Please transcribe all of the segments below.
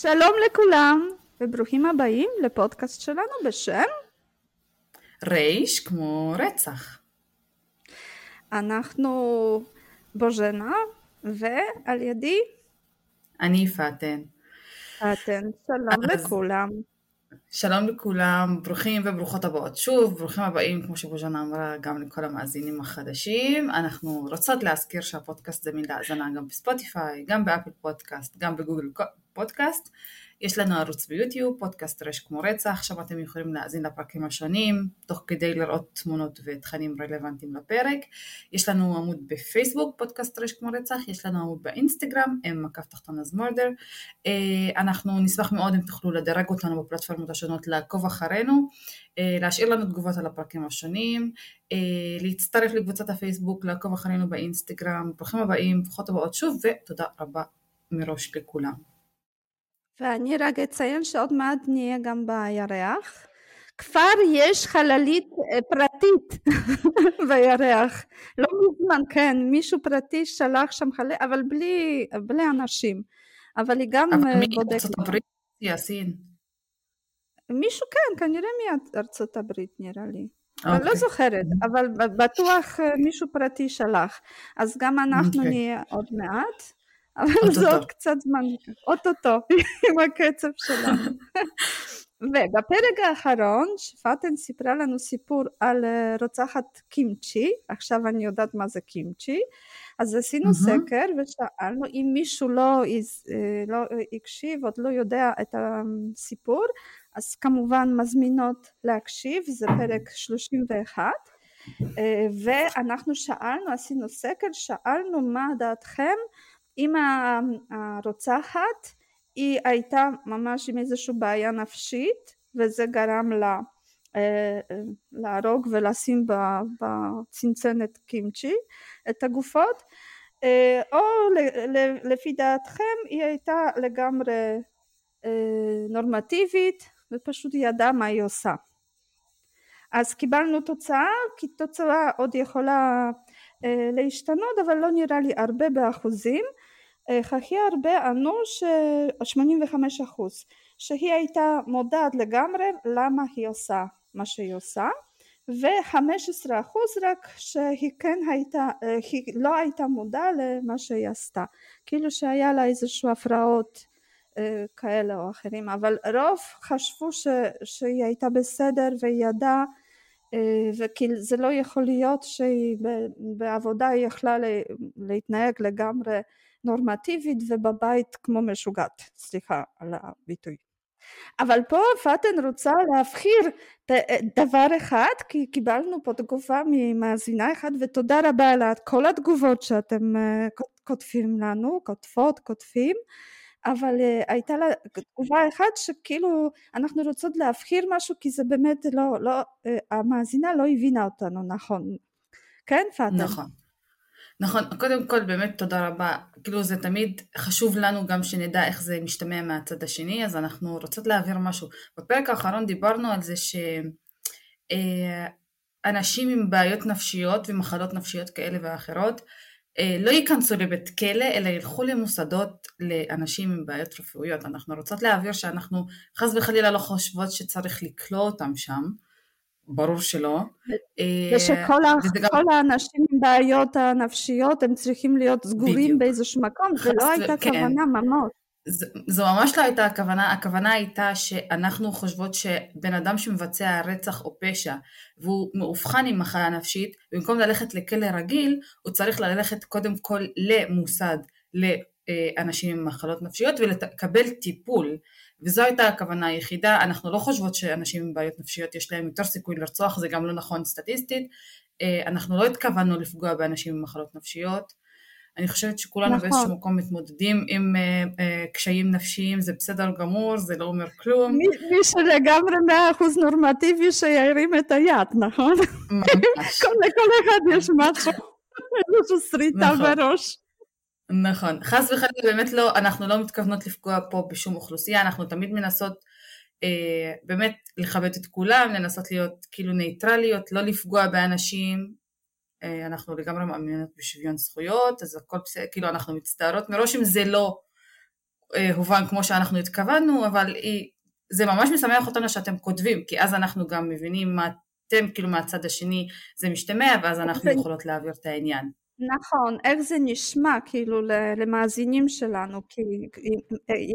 שלום לכולם, וברוכים הבאים לפודקאסט שלנו בשם רייש כמו רצח. אנחנו בוז'נה, ועל ידי אני פאתן. שלום לכולם, ברוכים וברוכות הבאות. שוב, ברוכים הבאים, כמו שבוז'נה אמרה, גם לכל המאזינים החדשים. אנחנו רוצות להזכיר שהפודקאסט זמין להאזנה גם בספוטיפיי, גם באפל פודקאסט, גם בגוגל פודקאסט. יש לנו ערוץ ביוטיוב, פודקאסט רייש כמו רצח, שם אתם יכולים להאזין לפרקים השונים, תוך כדי לראות תמונות ותכנים רלוונטיים לפרק. יש לנו עמוד בפייסבוק, פודקאסט רייש כמו רצח, יש לנו עמוד באינסטגרם, @murder. אנחנו נשמח מאוד אם תוכלו לדרג אותנו בפלטפורמות השונות, לעקוב אחרינו, להשאיר לנו תגובות על הפרקים השונים, להצטרף לקבוצת הפייסבוק, לעקוב אחרינו באינסטגרם. ברוכים הבאים, ברוכות הבאות שוב, ותודה רבה מראש לכולם. ואני רק אציין שעוד מעט נהיה גם בירח. כבר יש חללית פרטית בירח. לא מזמן, כן, מישהו פרטי שלח שם חללית, אבל בלי אנשים. אבל היא גם בודקת. ארצות הברית, יסין. מישהו, כן, כנראה מארצות הברית נראה לי. אני לא זוכרת, אבל בטוח מישהו פרטי שלח. אז גם אנחנו נהיה עוד מעט. אבל זה עוד קצת זמן, אוטוטו, עם הקצב שלנו. ובפרק האחרון, פאתן סיפרה לנו סיפור על רוצחת קימצ'י, עכשיו אני יודעת מה זה קימצ'י, אז עשינו סקר ושאלנו אם מישהו לא הקשיב, עוד לא יודע את הסיפור, אז כמובן מזמינות להקשיב, זה פרק 31, ואנחנו שאלנו, עשינו סקר, שאלנו מה דעתכם, אם הרוצחת היא הייתה ממש עם איזושהי בעיה נפשית, וזה גרם לה להרוג ולשים בצנצנת קימצ'י את הגופות, או לפי דעתכם היא הייתה לגמרי נורמטיבית ופשוט ידעה מה היא עושה. אז קיבלנו תוצאה, כי תוצאה עוד יכולה להשתנות, אבל לא נראה לי הרבה באחוזים. הכי הרבה ענו 85%, שהיא הייתה מודעת לגמרי למה היא עושה מה שהיא עושה, ו15% רק שהיא כן הייתה, היא לא הייתה מודעה למה שהיא עשתה, כאילו שהיה לה איזשהו הפרעות כאלה או אחרים, אבל רוב חשבו שהיא הייתה בסדר והיא ידעה, וכאילו זה לא יכול להיות שהיא בעבודה היא יכלה להתנהג לגמרי נורמטיבית ובבית כמו משוגעת, סליחה על הביטוי. אבל פה פאתן רוצה להבחיר דבר אחד, כי קיבלנו פה תגובה ממאזינה אחד, ותודה רבה על כל התגובות שאתם כותבים לנו, כותבים, אבל הייתה לה תגובה אחת שכאילו אנחנו רוצות להבחיר משהו, כי זה באמת לא המאזינה לא הבינה אותנו, נכון? כן פאתן? נכון, קודם כל באמת תודה רבה, כאילו זה תמיד חשוב לנו גם שנדע איך זה משתמע מהצד השני, אז אנחנו רוצות להעביר משהו. בפרק האחרון דיברנו על זה שאנשים עם בעיות נפשיות ומחלות נפשיות כאלה ואחרות, לא ייכנסו לבית כלא, אלא ילכו למוסדות לאנשים עם בעיות רפואיות. אנחנו רוצות להעביר שאנחנו חס וחלילה לא חושבות שצריך לקלוא אותם שם, ברור שלא. ושכל האנשים עם בעיות הנפשיות, הם צריכים להיות סגורים באיזשהו מקום, זה לא הייתה כוונה ממש. זו ממש לא הייתה הכוונה, הכוונה הייתה שאנחנו חושבות שבן אדם שמבצע רצח או פשע, והוא מאובחן עם מחלה נפשית, במקום ללכת לכלא רגיל, הוא צריך ללכת קודם כל למוסד, לאנשים עם מחלות נפשיות, ולקבל טיפול. וזו הייתה הכוונה היחידה, אנחנו לא חושבות שאנשים עם בעיות נפשיות יש להם יותר סיכוי לרצוח, זה גם לא נכון סטטיסטית, אנחנו לא התכוונו לפגוע באנשים עם מחלות נפשיות, אני חושבת שכולנו נכון. באיזשהו מקום מתמודדים עם קשיים נפשיים, זה בסדר גמור, זה לא אומר כלום. מי שלגמרי 100% נורמטיבי שירים את היד, נכון? ממש. לכל אחד יש משהו, איזשהו שריטה בראש. נכון, חס וחלילה באמת לא, אנחנו לא מתכוונות לפגוע פה בשום אוכלוסייה, אנחנו תמיד מנסות באמת לכבד את כולם, לנסות להיות כאילו נייטרליות, לא לפגוע באנשים, אנחנו לגמרי מאמינות בשוויון זכויות, אז הכל, כאילו אנחנו מצטערות מראש אם זה לא הובן כמו שאנחנו התכוונו, אבל זה ממש משמח אותנו שאתם כותבים, כי אז אנחנו גם מבינים מה אתם, כאילו מהצד השני זה משתמע, ואז אנחנו יכולות להעביר את העניין. נכון, איך זה נשמע כאילו למאזינים שלנו, כי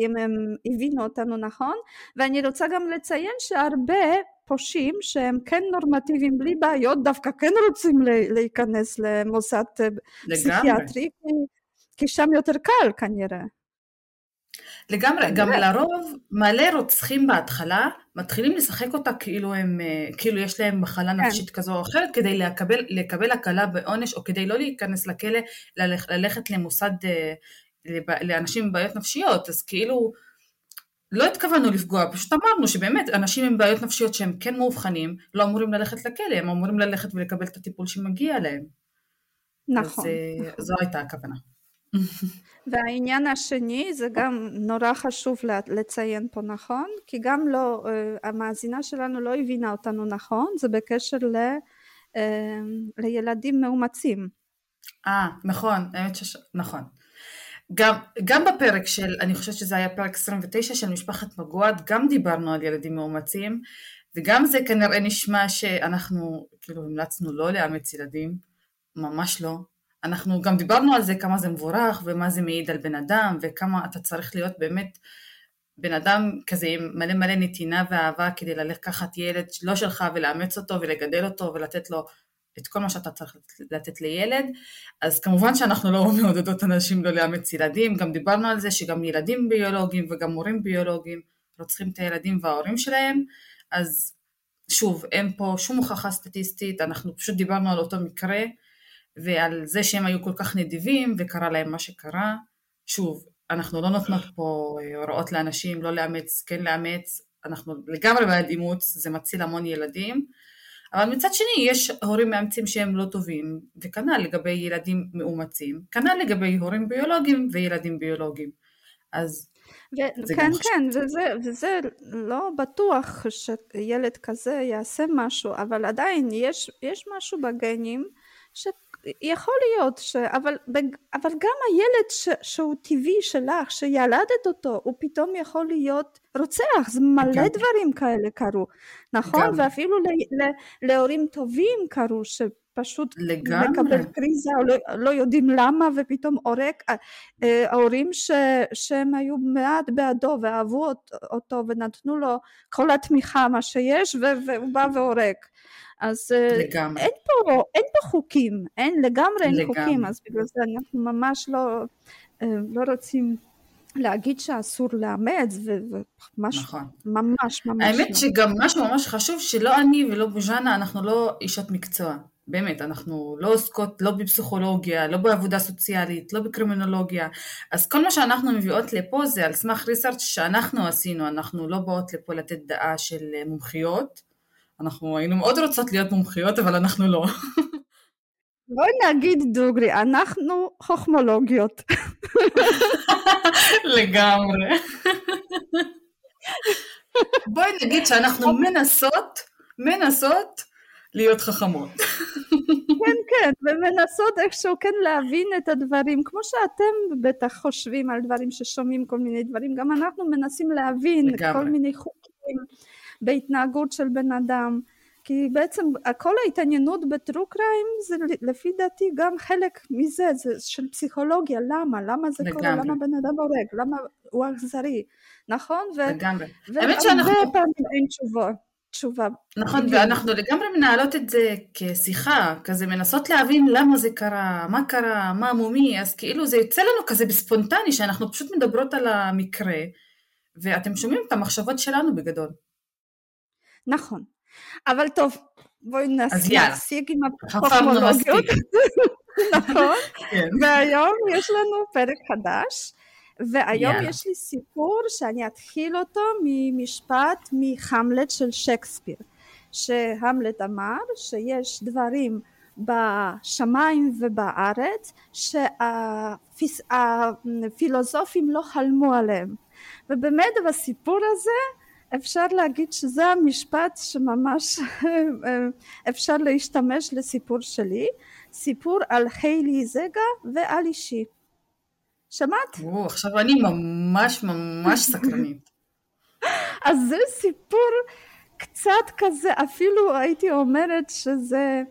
אם הם הבינו אותנו נכון, ואני רוצה גם לציין שהרבה פושעים שהם כן נורמטיביים בלי בעיות, דווקא כן רוצים להיכנס למוסד פסיכיאטרי, כי שם יותר קל כנראה. לגמרי, גם לרוב מלא רוצחים בהתחלה, מתחילים לשחק אותה כאילו יש להם מחלה נפשית כזו או אחרת, כדי לקבל הקלה בעונש, או כדי לא להיכנס לכלא, ללכת למוסד לאנשים עם בעיות נפשיות, אז כאילו לא התכוונו לפגוע, פשוט אמרנו שבאמת אנשים עם בעיות נפשיות שהם כן מאובחנים, לא אמורים ללכת לכלא, הם אמורים ללכת ולקבל את הטיפול שמגיע להם. נכון. אז זו הייתה הכוונה. והעניין השני זה גם נורא חשוב לציין פה נכון, כי גם לא, המאזינה שלנו לא הבינה אותנו נכון, זה בקשר לילדים מאומצים. נכון, האמת נכון. גם בפרק של, אני חושבת שזה היה פרק 29 של משפחת מגועד, גם דיברנו על ילדים מאומצים, וגם זה כנראה נשמע שאנחנו כאילו המלצנו לא לאמץ ילדים, ממש לא. אנחנו גם דיברנו על זה, כמה זה מבורך, ומה זה מעיד על בן אדם, וכמה אתה צריך להיות באמת בן אדם כזה עם מלא מלא נתינה ואהבה, כדי ללכת ילד לא שלך, ולאמץ אותו, ולגדל אותו, ולתת לו את כל מה שאתה צריך לתת לילד. אז כמובן שאנחנו לא מעודדות אנשים לא לאמץ ילדים, גם דיברנו על זה שגם ילדים ביולוגיים, וגם מורים ביולוגיים, רוצחים את הילדים וההורים שלהם, אז שוב, אין פה שום הוכחה סטטיסטית, אנחנו פשוט דיברנו על אותו מקרה, ועל זה שהם היו כל כך נדיבים, וקרה להם מה שקרה. שוב, אנחנו לא נותנות פה הוראות לאנשים, לא לאמץ, כן לאמץ, אנחנו לגמרי בעד אימוץ, זה מציל המון ילדים, אבל מצד שני, יש הורים מאמצים שהם לא טובים, וכנ"ל לגבי ילדים מאומצים, כנ"ל לגבי הורים ביולוגיים וילדים ביולוגיים. אז כן, כן, וזה לא בטוח שילד כזה יעשה משהו, אבל עדיין יש משהו בגנים, שיכול להיות, אבל גם הילד שהוא טבעי שלך, שילדת אותו, הוא פתאום יכול להיות רוצח, זה מלא דברים כאלה קרו, נכון? ואפילו להורים טובים קרו, שפשוט מקבל קריזה, לא יודעים למה, ופתאום עורק, ההורים שהם היו מעט בעדו, ואהבו אותו, ונתנו לו כל התמיכה מה שיש, והוא בא ועורק. אז אין פה חוקים, אין לגמרי חוקים, אז בגלל זה אנחנו ממש לא רוצים להגיד שאסור לאמץ, ממש ממש. האמת שגם משהו ממש חשוב, שלא אני ולא בוז'אנה, אנחנו לא אישת מקצוע, באמת, אנחנו לא עוסקות, לא בפסיכולוגיה, לא בעבודה סוציאלית, לא בקרימינולוגיה, אז כל מה שאנחנו מביאות לפה זה על סמך ריסרצ' שאנחנו עשינו, אנחנו לא באות לפה לתת דעה של מומחיות, אנחנו היינו מאוד רוצות להיות מומחיות, אבל אנחנו לא. בואי נגיד דוגרי, אנחנו חוכמולוגיות. לגמרי. בואי נגיד שאנחנו מנסות להיות חכמות. כן, ומנסות איכשהו כן להבין את הדברים, כמו שאתם בטח חושבים על דברים ששומעים כל מיני דברים, גם אנחנו מנסים להבין כל מיני חוקים, בהתנהגות של בן אדם, כי בעצם כל ההתעניינות בטרו קריים, זה לפי דעתי גם חלק מזה, זה של פסיכולוגיה, למה זה לגמרי. קורה, למה בן אדם הורג, למה הוא אכזרי, נכון? לגמרי. האמת שאנחנו פעמים אין תשובה. נכון, ואנחנו לגמרי מנהלות את זה כשיחה, כזה מנסות להבין למה זה קרה, מה קרה, מה מומי, אז כאילו זה יוצא לנו כזה בספונטני, שאנחנו פשוט מדברות על המקרה, ואתם שומעים את המחשבות שלנו בגדול. נכון, אבל טוב, בואי נסיג עם הפוכמולוגיות, נכון, והיום יש לנו פרק חדש, והיום יש לי סיפור שאני אתחיל אותו ממשפט מהמלט של שייקספיר, שהמלט אמר שיש דברים בשמיים ובארץ שהפילוסופים לא חלמו עליהם, ובאמת בסיפור הזה, אפשר להגיד שזה המשפט שממש אפשר להשתמש לסיפור שלי, סיפור על היילי זיגלר ואלישי, שמעת? או, עכשיו אני ממש ממש סקרנית. אז זה סיפור קצת כזה, אפילו הייתי אומרת שזה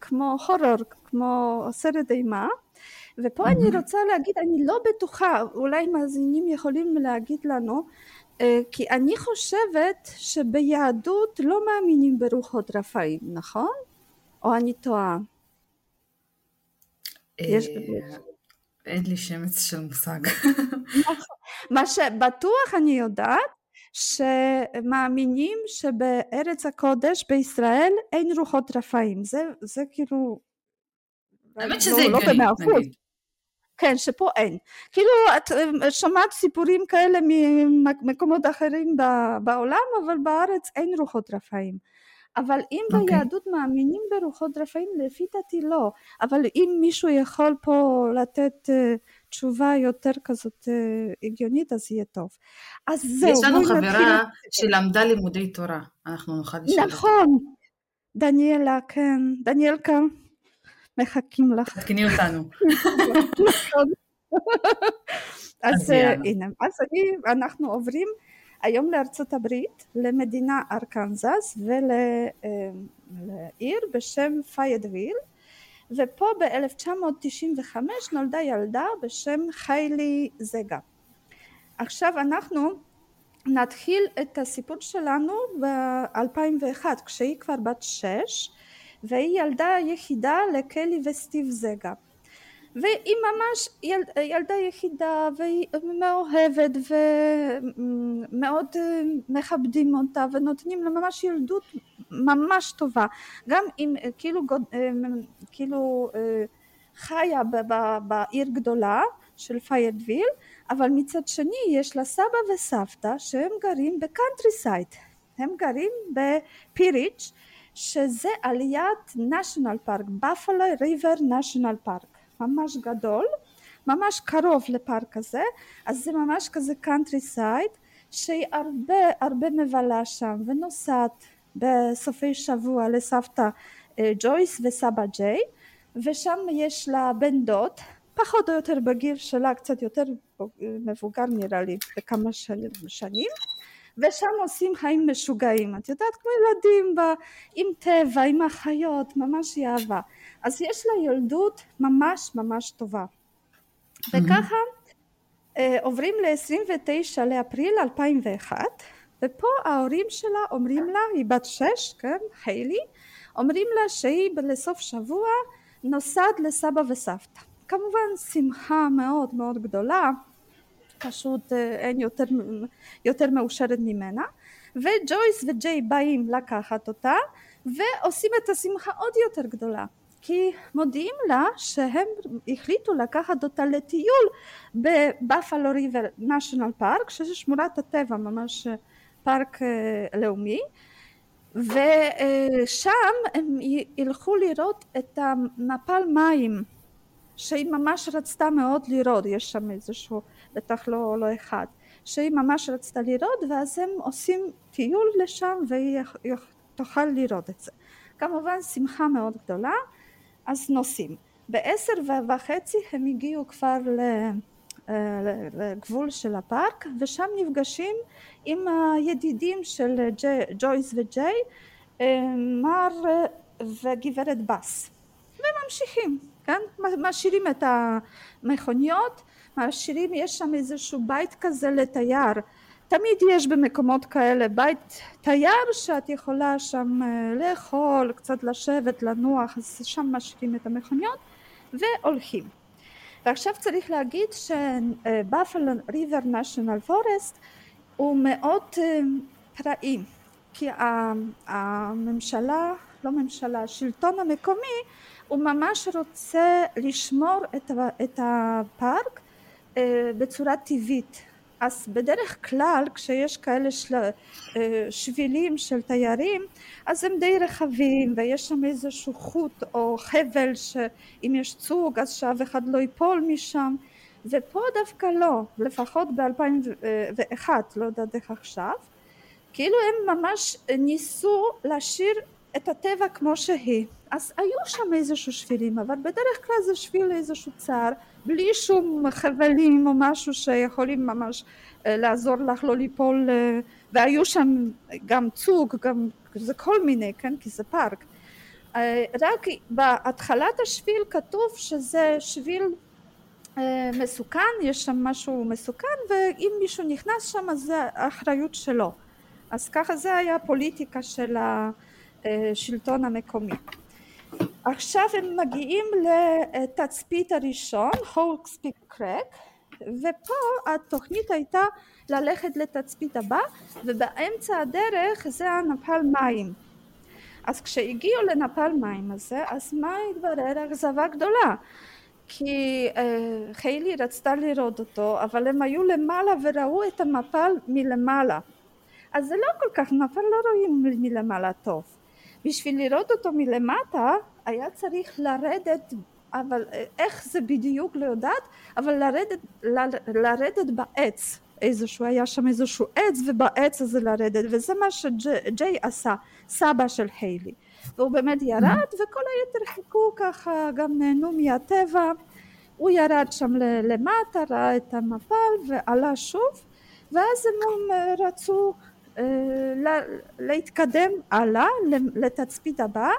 כמו הורר, כמו סרט אימה. ופה אני רוצה להגיד, אני לא בטוחה, אולי מאזינים יכולים להגיד לנו, כי אני חושבת שביהדות לא מאמינים ברוחות רפאים, נכון? או אני טועה? אין לי שמץ של מושג. מה שבטוח אני יודעת, שמאמינים שבארץ הקודש בישראל אין רוחות רפאים, זה כאילו... האמת שזה הגיוני. כן, שפה אין. כאילו, את שמעת סיפורים כאלה ממקומות אחרים בעולם, אבל בארץ אין רוחות רפאים. אבל אם ביהדות מאמינים ברוחות רפאים, לפי דעתי לא. אבל אם מישהו יכול פה לתת תשובה יותר כזאת הגיונית, אז יהיה טוב. אז זהו. יש לנו חברה שלמדה לימודי תורה. אנחנו נוכל לשאול. נכון. דניאלה, כן. דניאל כאן. מחכים לך. תתקיני אותנו. אז הנה, אז אנחנו עוברים היום לארצות הברית, למדינה ארקנזס ולעיר בשם פייטוויל, ופה ב-1995 נולדה ילדה בשם היילי זיגלר. עכשיו אנחנו נתחיל את הסיפור שלנו ב-2001, כשהיא כבר בת 6, והיא ילדה יחידה לקלי וסטיב זיגלר. והיא ממש ילדה יחידה, והיא מאוהבת ומאוד מכבדים אותה ונותנים לה ממש ילדות ממש טובה. גם אם כאילו חיה בעיר גדולה של פייטוויל, אבל מצד שני יש לה סבא וסבתא שהם גרים בקאנטריסייד, הם גרים בפיריץ' שזה עליית נשיונל פארק, Buffalo River National Park, ממש גדול, ממש קרוב לפארק הזה, אז זה ממש כזה קאנטרי סייד, שהיא הרבה מבלה שם, ונוסעת בסופי שבוע לסבתא ג'ויס וסבא ג'יי, ושם יש לה בן דוד, פחות או יותר בגיל שלה, קצת יותר מבוגר נראה לי, בכמה שנים, ושם עושים חיים משוגעים, את יודעת, כמו ילדים, עם טבע, עם החיות, ממש אהבה. אז יש לה ילדות ממש ממש טובה. וככה עוברים ל-29 לאפריל 2001, ופה ההורים שלה אומרים לה, היא בת 6, כן, היילי, אומרים לה שהיא לסוף שבוע נוסעת לסבא וסבתא. כמובן שמחה מאוד מאוד גדולה, פשוט אין יותר מאושרת ממנה, וג'ויס וג'יי באים לקחת אותה ועושים את השמחה עוד יותר גדולה, כי מודיעים לה שהם החליטו לקחת אותה לטיול בבאפלו ריבר נשיונל פארק, שזה שמורת הטבע, ממש פארק לאומי, ושם הם ילכו לראות את המפל מים שהיא ממש רצתה מאוד לראות, יש שם איזשהו בטח לא אחד, שהיא ממש רצתה לראות, ואז הם עושים טיול לשם והיא תוכל לראות את זה. כמובן שמחה מאוד גדולה, אז נוסעים. ב-10:30 הם הגיעו כבר לגבול של הפארק, ושם נפגשים עם הידידים של ג'ויס וג'יי, מר וגברת בס, וממשיכים. כן? משאירים את המכוניות, משאירים, יש שם איזשהו בית כזה לתייר, תמיד יש במקומות כאלה בית תייר שאת יכולה שם לאכול, קצת לשבת, לנוח, אז שם משאירים את המכוניות והולכים. ועכשיו צריך להגיד שבאפלו ריבר נשיונל פורסט הוא מאוד פראי, כי הממשלה, השלטון המקומי הוא ממש רוצה לשמור את הפארק בצורה טבעית. אז בדרך כלל כשיש כאלה שבילים של תיירים, אז הם די רחבים ויש שם איזשהו חוט או חבל שאם יש צוג אז שאף אחד לא ייפול משם, ופה דווקא לא, לפחות ב-2001, לא יודעת איך עכשיו, כאילו הם ממש ניסו להשאיר את הטבע כמו שהיא. אז היו שם איזשהו שבילים, אבל בדרך כלל זה שביל איזשהו צער בלי שום חבלים או משהו שיכולים ממש לעזור לך לא ליפול, והיו שם גם צוג, גם זה כל מיני, כן, כי זה פארק. רק בהתחלת השביל כתוב שזה שביל מסוכן, יש שם משהו מסוכן, ואם מישהו נכנס שם אז זה האחריות שלו. אז ככה זה היה הפוליטיקה של השלטון המקומי. עכשיו הם מגיעים לתצפית הראשון, הולקספיק קרק, ופה התוכנית הייתה ללכת לתצפית הבא, ובאמצע הדרך זה הנפל מים. אז כשהגיעו לנפל מים הזה, אז מה התברר? אכזבה גדולה, כי חיילי רצתה לראות אותו, אבל הם היו למעלה וראו את המפל מלמעלה. אז זה לא כל כך, מפל לא רואים מלמעלה טוב. בשביל לראות אותו מלמטה, היה צריך לרדת, אבל איך זה בדיוק לא יודעת, אבל לרדת בעץ. איזשהו, היה שם איזשהו עץ, ובעץ הזה לרדת, וזה מה שג'יי עשה, סבא של היילי. והוא באמת ירד, וכל היתר חיכו ככה, גם נהנו מהטבע. הוא ירד שם למטה, ראה את המפל, ועלה שוב, ואז הם רצו להתקדם הלאה לתצפית הבא,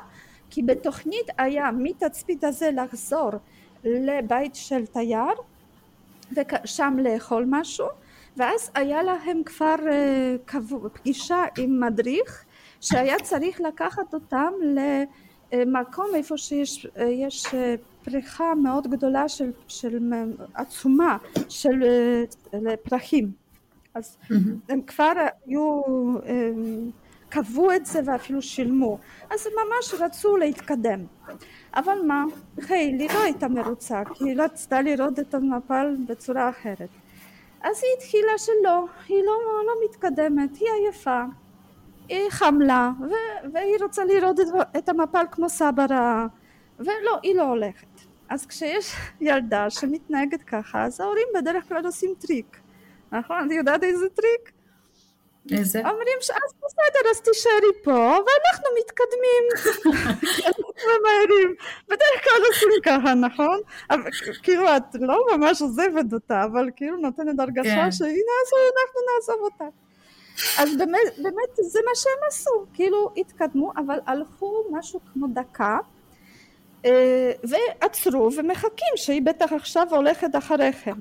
כי בתוכנית היה מתצפית הזה לחזור לבית של תייר ושם לאכול משהו, ואז היה להם כבר פגישה עם מדריך שהיה צריך לקחת אותם למקום איפה שיש פריחה מאוד גדולה של עצומה של פרחים. אז הם כבר היו, קבעו את זה ואפילו שילמו, אז הם ממש רצו להתקדם. אבל מה, היילי לא הייתה מרוצה, כי היא רצתה לראות את המפל בצורה אחרת. אז היא התחילה שלא, היא לא מתקדמת, היא עייפה, היא חמלה, והיא רוצה לראות את המפל כמו סבא רעה, ולא, היא לא הולכת. אז כשיש ילדה שמתנהגת ככה, אז ההורים בדרך כלל עושים טריק. נכון, אני יודעת איזה טריק? איזה? אומרים שאז בסדר, אז תישארי פה, ואנחנו מתקדמים, ומהרים, בדרך כלל עושים ככה, נכון? אבל, כאילו את לא ממש עוזבת אותה, אבל כאילו נותנת הרגשה שהיא נעזור, אנחנו נעזוב אותה. אז באמת זה מה שהם עשו, כאילו התקדמו, אבל הלכו משהו כמו דקה, ועצרו ומחכים שהיא בטח עכשיו הולכת אחריכם.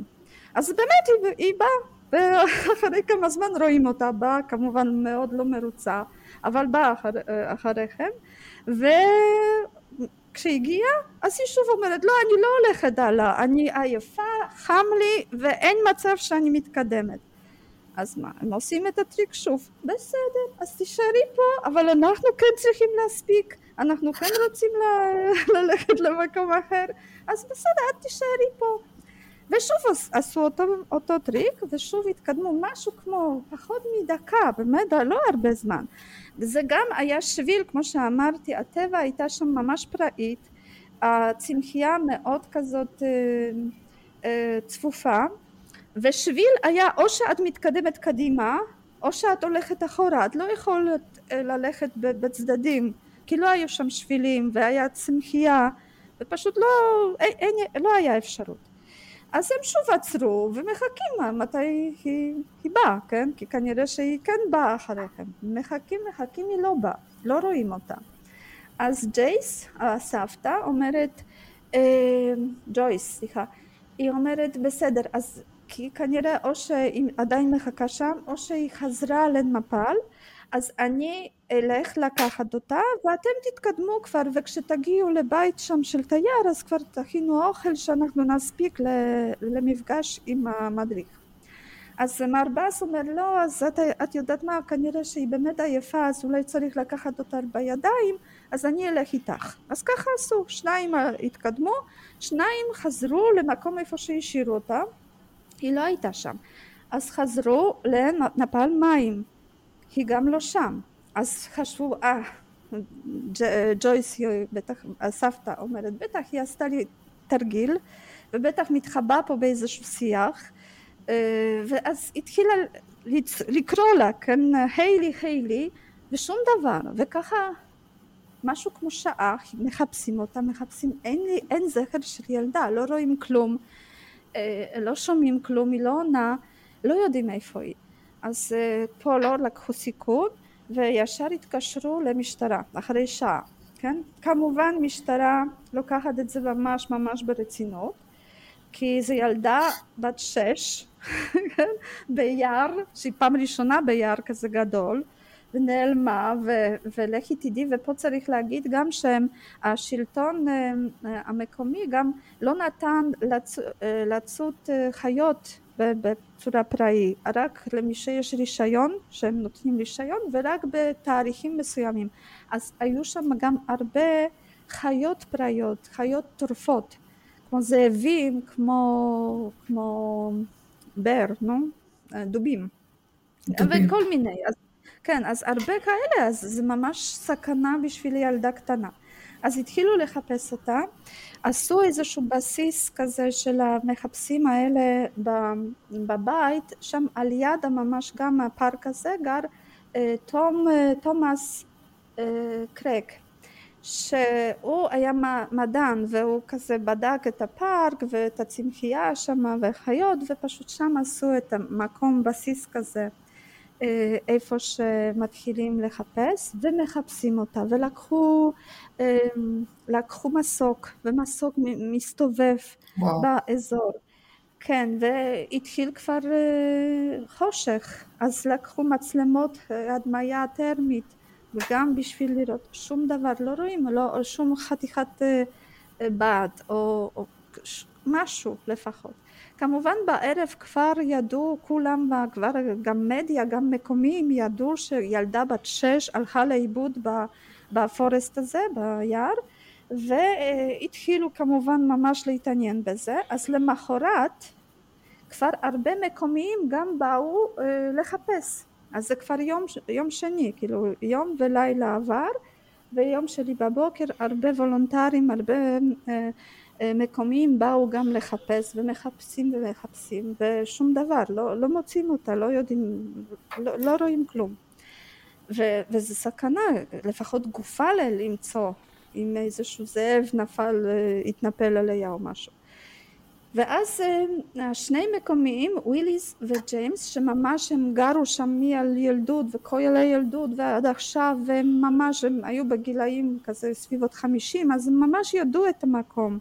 אז באמת היא באה, ואחרי כמה זמן רואים אותה, באה כמובן מאוד לא מרוצה, אבל באה אחריכם, וכשהגיעה, אז היא שוב אומרת, לא, אני לא הולכת הלאה, אני עייפה, חם לי, ואין מצב שאני מתקדמת. אז מה, הם עושים את הטריק שוב, בסדר, אז תישארי פה, אבל אנחנו כן צריכים להספיק, אנחנו כן רוצים ללכת למקום אחר, אז בסדר, את תישארי פה. ושוב עשו אותו טריק, ושוב התקדמו משהו כמו פחות מדקה, באמת לא הרבה זמן. וזה גם היה שביל, כמו שאמרתי, הטבע הייתה שם ממש פראית, הצמחייה מאוד כזאת צפופה, ושביל היה או שאת מתקדמת קדימה, או שאת הולכת אחורה, את לא יכולת ללכת בצדדים, כי לא היו שם שבילים, והיה צמחייה, ופשוט לא היה אפשרות. אז הם שוב עצרו ומחכים מתי היא באה, כן? כי כנראה שהיא כן באה אחריכם. מחכים, היא לא באה, לא רואים אותה. אז ג'ייס, הסבתא, אומרת, ג'ויס, סליחה, היא אומרת, בסדר, אז כי כנראה או שהיא עדיין מחכה שם, או שהיא חזרה למפל, אז אני אלך לקחת אותה, ואתם תתקדמו כבר, וכשתגיעו לבית שם של תייר, אז כבר תכינו אוכל שאנחנו נספיק למפגש עם המדריך. אז מר בס אומר, לא, אז את יודעת מה, כנראה שהיא באמת עייפה, אז אולי צריך לקחת אותה בידיים, אז אני אלך איתך. אז ככה עשו, שניים התקדמו, שניים חזרו למקום איפה שהשאירו אותה, היא לא הייתה שם. אז חזרו לנפל מים, היא גם לא שם. אז חשבו, ג'ויס, הסבתא אומרת, בטח היא עשתה לי תרגיל, ובטח מתחבא פה באיזשהו שיח, ואז התחילה לקרוא לה, כן, היילי, היילי, ושום דבר, וככה משהו כמו שעה, מחפשים אותה, אין זכר של ילדה, לא רואים כלום, לא שומעים כלום, היא לא עונה, לא יודעים איפה היא. אז פה לא לקחו סיכון וישר התקשרו למשטרה אחרי שעה, כן? כמובן משטרה לוקחת את זה ממש ממש ברצינות, כי זו ילדה בת 6 ביער, שהיא פעם ראשונה ביער כזה גדול, ונעלמה, ולכי תדעי, ופה צריך להגיד גם שהשלטון המקומי גם לא נתן לצוד חיות בצורה פראית, רק למי שיש רישיון, שהם נותנים רישיון, ורק בתאריכים מסוימים. אז היו שם גם הרבה חיות פראיות, חיות טורפות, כמו זאבים, כמו בר, נו? דובים, וכל מיני. כן, אז הרבה כאלה, אז זה ממש סכנה בשביל ילדה קטנה. אז התחילו לחפש אותה, עשו איזשהו בסיס כזה של המחפשים האלה בבית, שם על יד ממש גם הפארק הזה גר תומאס קרק, שהוא היה מדען והוא כזה בדק את הפארק ואת הצמחייה שם והחיות, ופשוט שם עשו את המקום בסיס כזה. איפה שמתחילים לחפש ומחפשים אותה, ולקחו מסוק, ומסוק מסתובב באזור, כן, והתחיל כבר חושך, אז לקחו מצלמות הדמיה טרמית וגם בשביל לראות, שום דבר לא רואים, לא שום חתיכת בד או משהו לפחות. כמובן בערב כבר ידעו כולם, כבר גם מדיה, גם מקומיים ידעו שילדה בת 6 הלכה לאיבוד בפורסט הזה, ביער, והתחילו כמובן ממש להתעניין בזה. אז למחרת כבר הרבה מקומיים גם באו לחפש. אז זה כבר יום שני, כאילו יום ולילה עבר, ויום שלי בבוקר הרבה וולונטרים, הרבה מקומיים באו גם לחפש, ומחפשים, ושום דבר, לא מוצאים אותה, לא יודעים, לא רואים כלום. וזה סכנה, לפחות גופה למצוא, אם איזשהו זאב נפל, התנפל עליה או משהו. ואז שני מקומיים, וויליס וג'יימס, שממש הם גרו שם מעל ילדות וכל הילדות ועד עכשיו, והם ממש הם היו בגילאים כזה סביבות 50, אז הם ממש ידעו את המקום.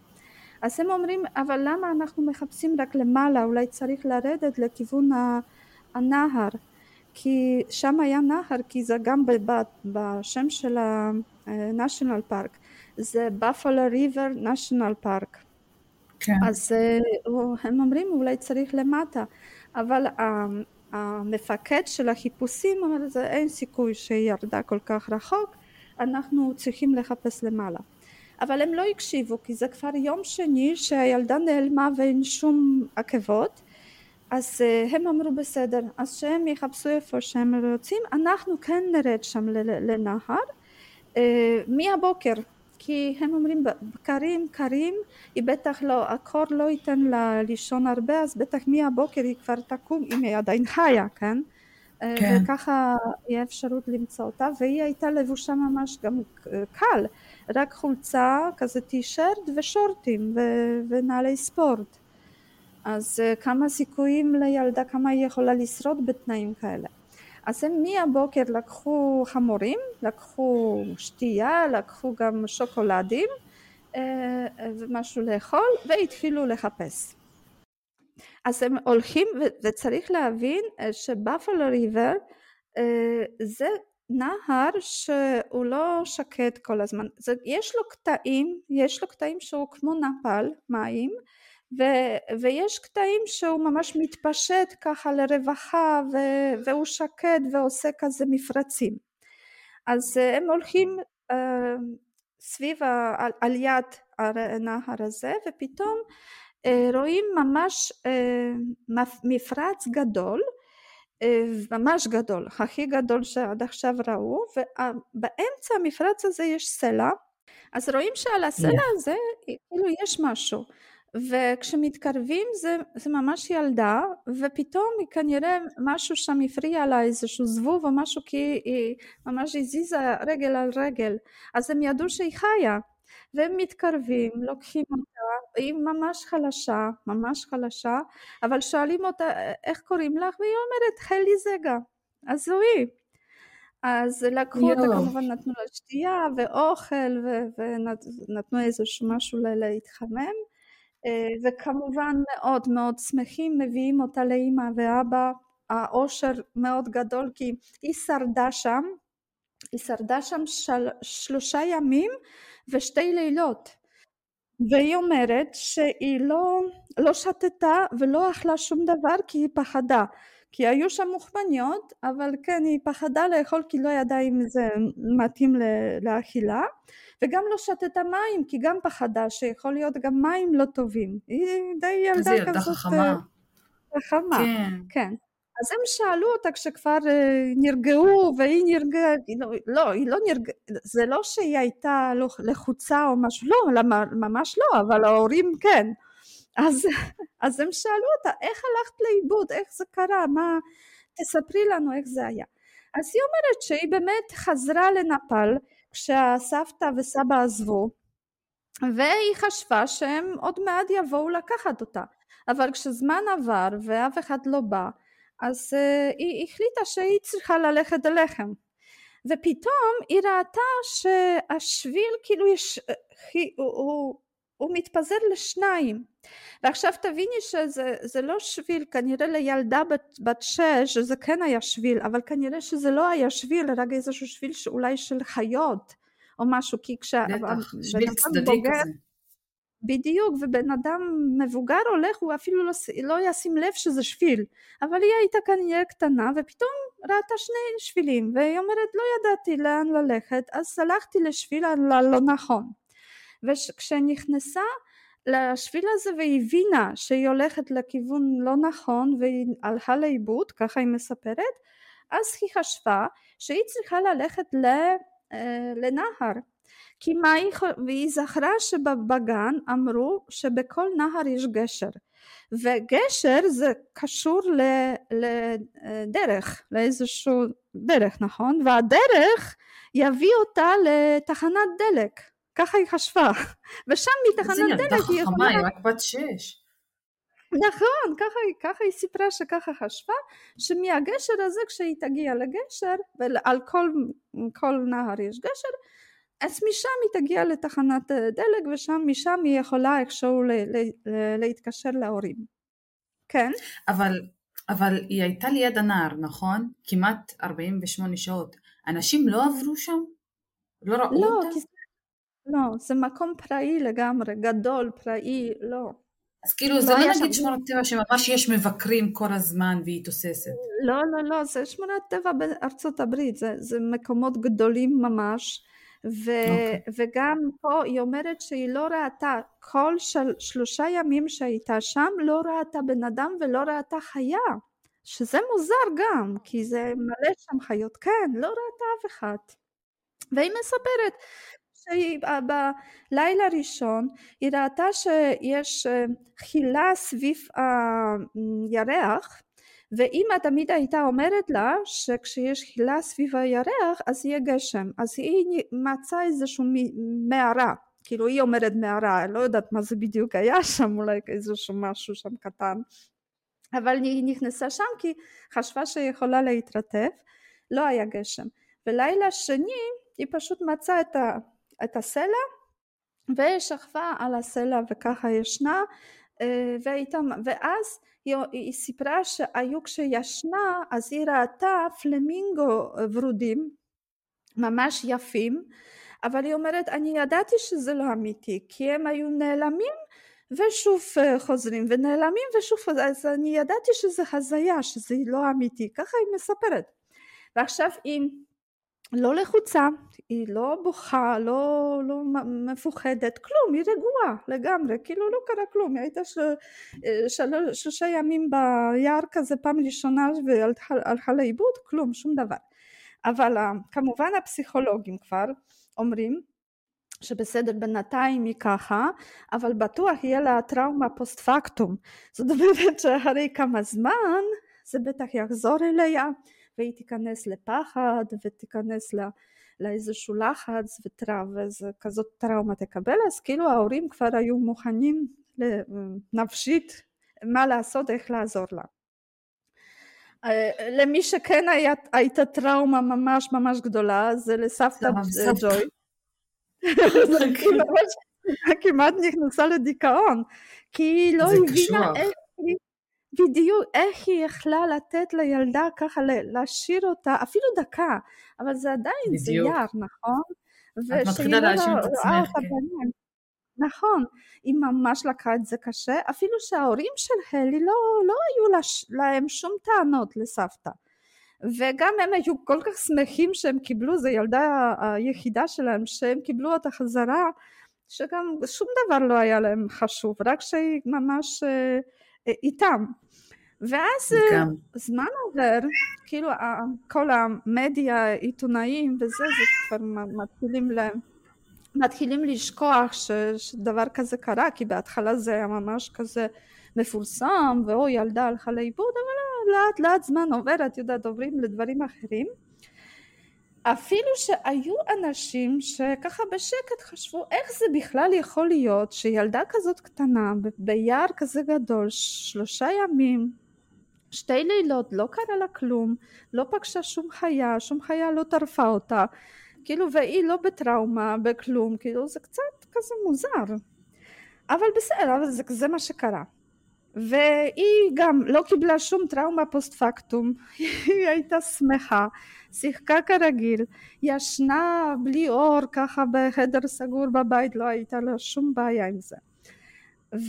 אז הם אומרים, אבל למה אנחנו מחפשים רק למעלה, אולי צריך לרדת לכיוון הנהר, כי שם היה נהר, כי זה גם בשם של ה-National Park, זה Buffalo River National Park. כן. אז הם אומרים, אולי צריך למטה, אבל המפקד של החיפושים, זה אין סיכוי שירדה כל כך רחוק, אנחנו צריכים לחפש למעלה. אבל הם לא הקשיבו, כי זה כבר יום שני שהילדה נעלמה ואין שום עקבות, אז הם אמרו בסדר, אז שהם יחפשו איפה שהם רוצים, אנחנו כן נרד שם לנהר, מהבוקר, כי הם אומרים קרים, היא בטח לא, הקור לא ייתן לה לישון הרבה, אז בטח מהבוקר היא כבר תקום, אם היא עדיין חיה, כן? כן. וככה יהיה אפשרות למצוא אותה, והיא הייתה לבושה ממש גם קל, רק חולצה, כזה טישרט ושורטים ונעלי ספורט. אז כמה סיכויים לילדה, כמה היא יכולה לשרוד בתנאים כאלה. אז הם מהבוקר לקחו חמורים, לקחו שתייה, לקחו גם שוקולדים ומשהו לאכול, והתחילו לחפש. אז הם הולכים, וצריך להבין שבאפלו ריבר זה נהר שהוא לא שקט כל הזמן, זה, יש לו קטעים שהוא כמו נפל מים, ויש קטעים שהוא ממש מתפשט ככה לרווחה, והוא שקט ועושה כזה מפרצים. אז הם הולכים סביב על יד הנהר הזה, ופתאום רואים ממש מפרץ גדול, ממש גדול, הכי גדול שעד עכשיו ראו, ובאמצע המפרץ הזה יש סלע, אז רואים שעל הסלע הזה כאילו יש משהו, וכשמתקרבים זה ממש ילדה, ופתאום היא כנראה משהו שם הפריע לה, איזשהו זבוב או משהו, כי היא ממש הזיזה רגל על רגל, אז הם ידעו שהיא חיה, והם מתקרבים, לוקחים אותה, היא ממש חלשה, אבל שואלים אותה, איך קוראים לך? והיא אומרת, היילי זיגלר, אז זוהי. אז לקחו אותה, כמובן נתנו לה שתייה ואוכל, ונתנו איזשהו משהו להתחמם, וכמובן מאוד מאוד שמחים, מביאים אותה לאמא ואבא, האושר מאוד גדול, כי היא שרדה שם, שלושה ימים ושתי לילות, והיא אומרת שהיא לא שתתה ולא אכלה שום דבר כי היא פחדה, כי היו שם מוכמניות, אבל כן היא פחדה לאכול כי לא ידעה אם זה מתאים לאכילה, וגם לא שתתה מים כי גם פחדה שיכול להיות גם מים לא טובים, היא די ילדה כזאת חכמה, כן. אז הם שאלו אותה כשכבר נרגעו, והיא נרגעה, היא לא נרגעה, זה לא שהיא הייתה לחוצה או משהו, לא, ממש לא, אבל ההורים כן. אז הם שאלו אותה, איך הלכת לאיבוד, איך זה קרה, מה, תספרי לנו איך זה היה. אז היא אומרת שהיא באמת חזרה לנפל, כשהסבתא וסבא עזבו, והיא חשבה שהם עוד מעט יבואו לקחת אותה, אבל כשזמן עבר ואף אחד לא בא, אז היא החליטה שהיא צריכה ללכת אליכם, ופתאום היא ראתה שהשביל כאילו הוא מתפזר לשניים, ועכשיו תביני שזה לא שביל, כנראה לילדה בת 6 זה כן היה שביל, אבל כנראה שזה לא היה שביל, רק איזשהו שביל שאולי של חיות או משהו, כי שביל צדדי כזה. בדיוק, ובן אדם מבוגר הולך, הוא אפילו לא ישים לב שזה שביל, אבל היא הייתה כנראה קטנה, ופתאום ראתה שני שבילים, והיא אומרת, לא ידעתי לאן ללכת, אז הלכתי לשביל הלא נכון, וכשנכנסה לשביל הזה, והיא הבינה שהיא הולכת לכיוון לא נכון, והיא הלכה לאיבוד, ככה היא מספרת, אז היא חשבה שהיא צריכה ללכת לנהר, כי היא זכרה שבבגן אמרו שבכל נהר יש גשר, וגשר זה קשור לדרך, לאיזשהו דרך, נכון? והדרך יביא אותה לתחנת דלק, ככה היא חשבה, ושם מתחנת דלק היא יכולה... היא רק בת 6. נכון, ככה היא סיפרה שככה חשבה, שמהגשר הזה כשהיא תגיע לגשר, ועל כל נהר יש גשר, אז משם היא תגיע לתחנת דלק, ומשם היא יכולה איכשהו להתקשר להורים. כן? אבל היא הייתה ליד הנער, נכון? כמעט 48 שעות. אנשים לא עברו שם? לא ראו אותם? לא, זה מקום פראי לגמרי, גדול, פראי, לא. אז כאילו זה לא נגיד שמורת טבע שממש יש מבקרים כל הזמן והיא תוססת. לא, זה שמורת טבע בארצות הברית, זה מקומות גדולים ממש, וגם פה היא אומרת שהיא לא ראתה, כל שלושה ימים שהייתה שם לא ראתה בן אדם ולא ראתה חיה, שזה מוזר גם כי זה מלא שם חיות, כן, לא ראתה אף אחד. והיא מספרת שבלילה הראשון היא ראתה שיש חילה סביב הירח, ואמא תמיד הייתה אומרת לה שכשיש חילה סביב הירח אז יהיה גשם, אז היא מצאה איזושהי מערה, כאילו היא אומרת מערה, לא יודעת מה זה בדיוק היה שם, אולי איזשהו משהו שם קטן, אבל היא נכנסה שם כי חשבה שהיא יכולה להתרטב, לא היה גשם, ולילה שני היא פשוט מצאה את הסלע ושכבה על הסלע וככה ישנה, ואז היא סיפרה שהיו כשישנה אז היא ראתה פלמינגו ורודים ממש יפים, אבל היא אומרת אני ידעתי שזה לא אמיתי כי הם היו נעלמים ושוב חוזרים ונעלמים ושוב חוזרים, אז אני ידעתי שזה חזיה, שזה לא אמיתי, ככה היא מספרת. ועכשיו היא לא לחוצה, היא לא בוכה, לא מפוחדת, כלום, היא רגועה לגמרי, כאילו לא קרה כלום, היא הייתה שלושה ימים ביער כזה פעם ראשונה והלכה לאיבוד, כלום, שום דבר. אבל כמובן הפסיכולוגים כבר אומרים שבסדר בינתיים היא ככה, אבל בטוח יהיה לה טראומה פוסט פקטום, זאת אומרת שאחרי כמה זמן זה בטח יחזור אליה, והיא תיכנס לפחד ותיכנס לאיזשהו לחץ וטראומה, כזאת טראומת הקבל, אז כאילו ההורים כבר היו מוכנים נפשית מה לעשות, איך לעזור לה. למי שכן הייתה טראומה ממש ממש גדולה, זה לסבתא ג'וי. כמעט נכנסה לדיכאון, כי היא לא הבינה בדיוק איך היא יכלה לתת לילדה ככה, להשאיר אותה, אפילו דקה, אבל זה עדיין זייר, נכון? את מתחילה להאשים את עצמך. נכון, היא ממש לקחה את זה קשה, אפילו שההורים של הלי לא היו להם שום טענות לסבתא. וגם הם היו כל כך שמחים שהם קיבלו, זו ילדה היחידה שלהם, שהם קיבלו אותה חזרה, שגם שום דבר לא היה להם חשוב, רק שהיא ממש איתם. ואז זמן עובר, כאילו כל המדיה, עיתונאים וזה, זה כבר מתחילים להם. מתחילים לשכוח שדבר כזה קרה, כי בהתחלה זה היה ממש כזה מפורסם, ואו ילדה הלכה לאיבוד, אבל לאט לאט זמן עובר, את יודעת, עוברים לדברים אחרים. אפילו שהיו אנשים שככה בשקט חשבו, איך זה בכלל יכול להיות שילדה כזאת קטנה, ביער כזה גדול, 3 ימים, 2 לילות, לא קרה לה כלום, לא פגשה שום חיה לא טרפה אותה, כאילו, והיא לא בטראומה, בכלום, כאילו, זה קצת כזה מוזר. אבל בסדר, אבל זה מה שקרה. והיא גם לא קיבלה שום טראומה פוסט פקטום, היא הייתה שמחה, שיחקה כרגיל, ישנה בלי אור, ככה בחדר סגור בבית, לא הייתה לה שום בעיה עם זה.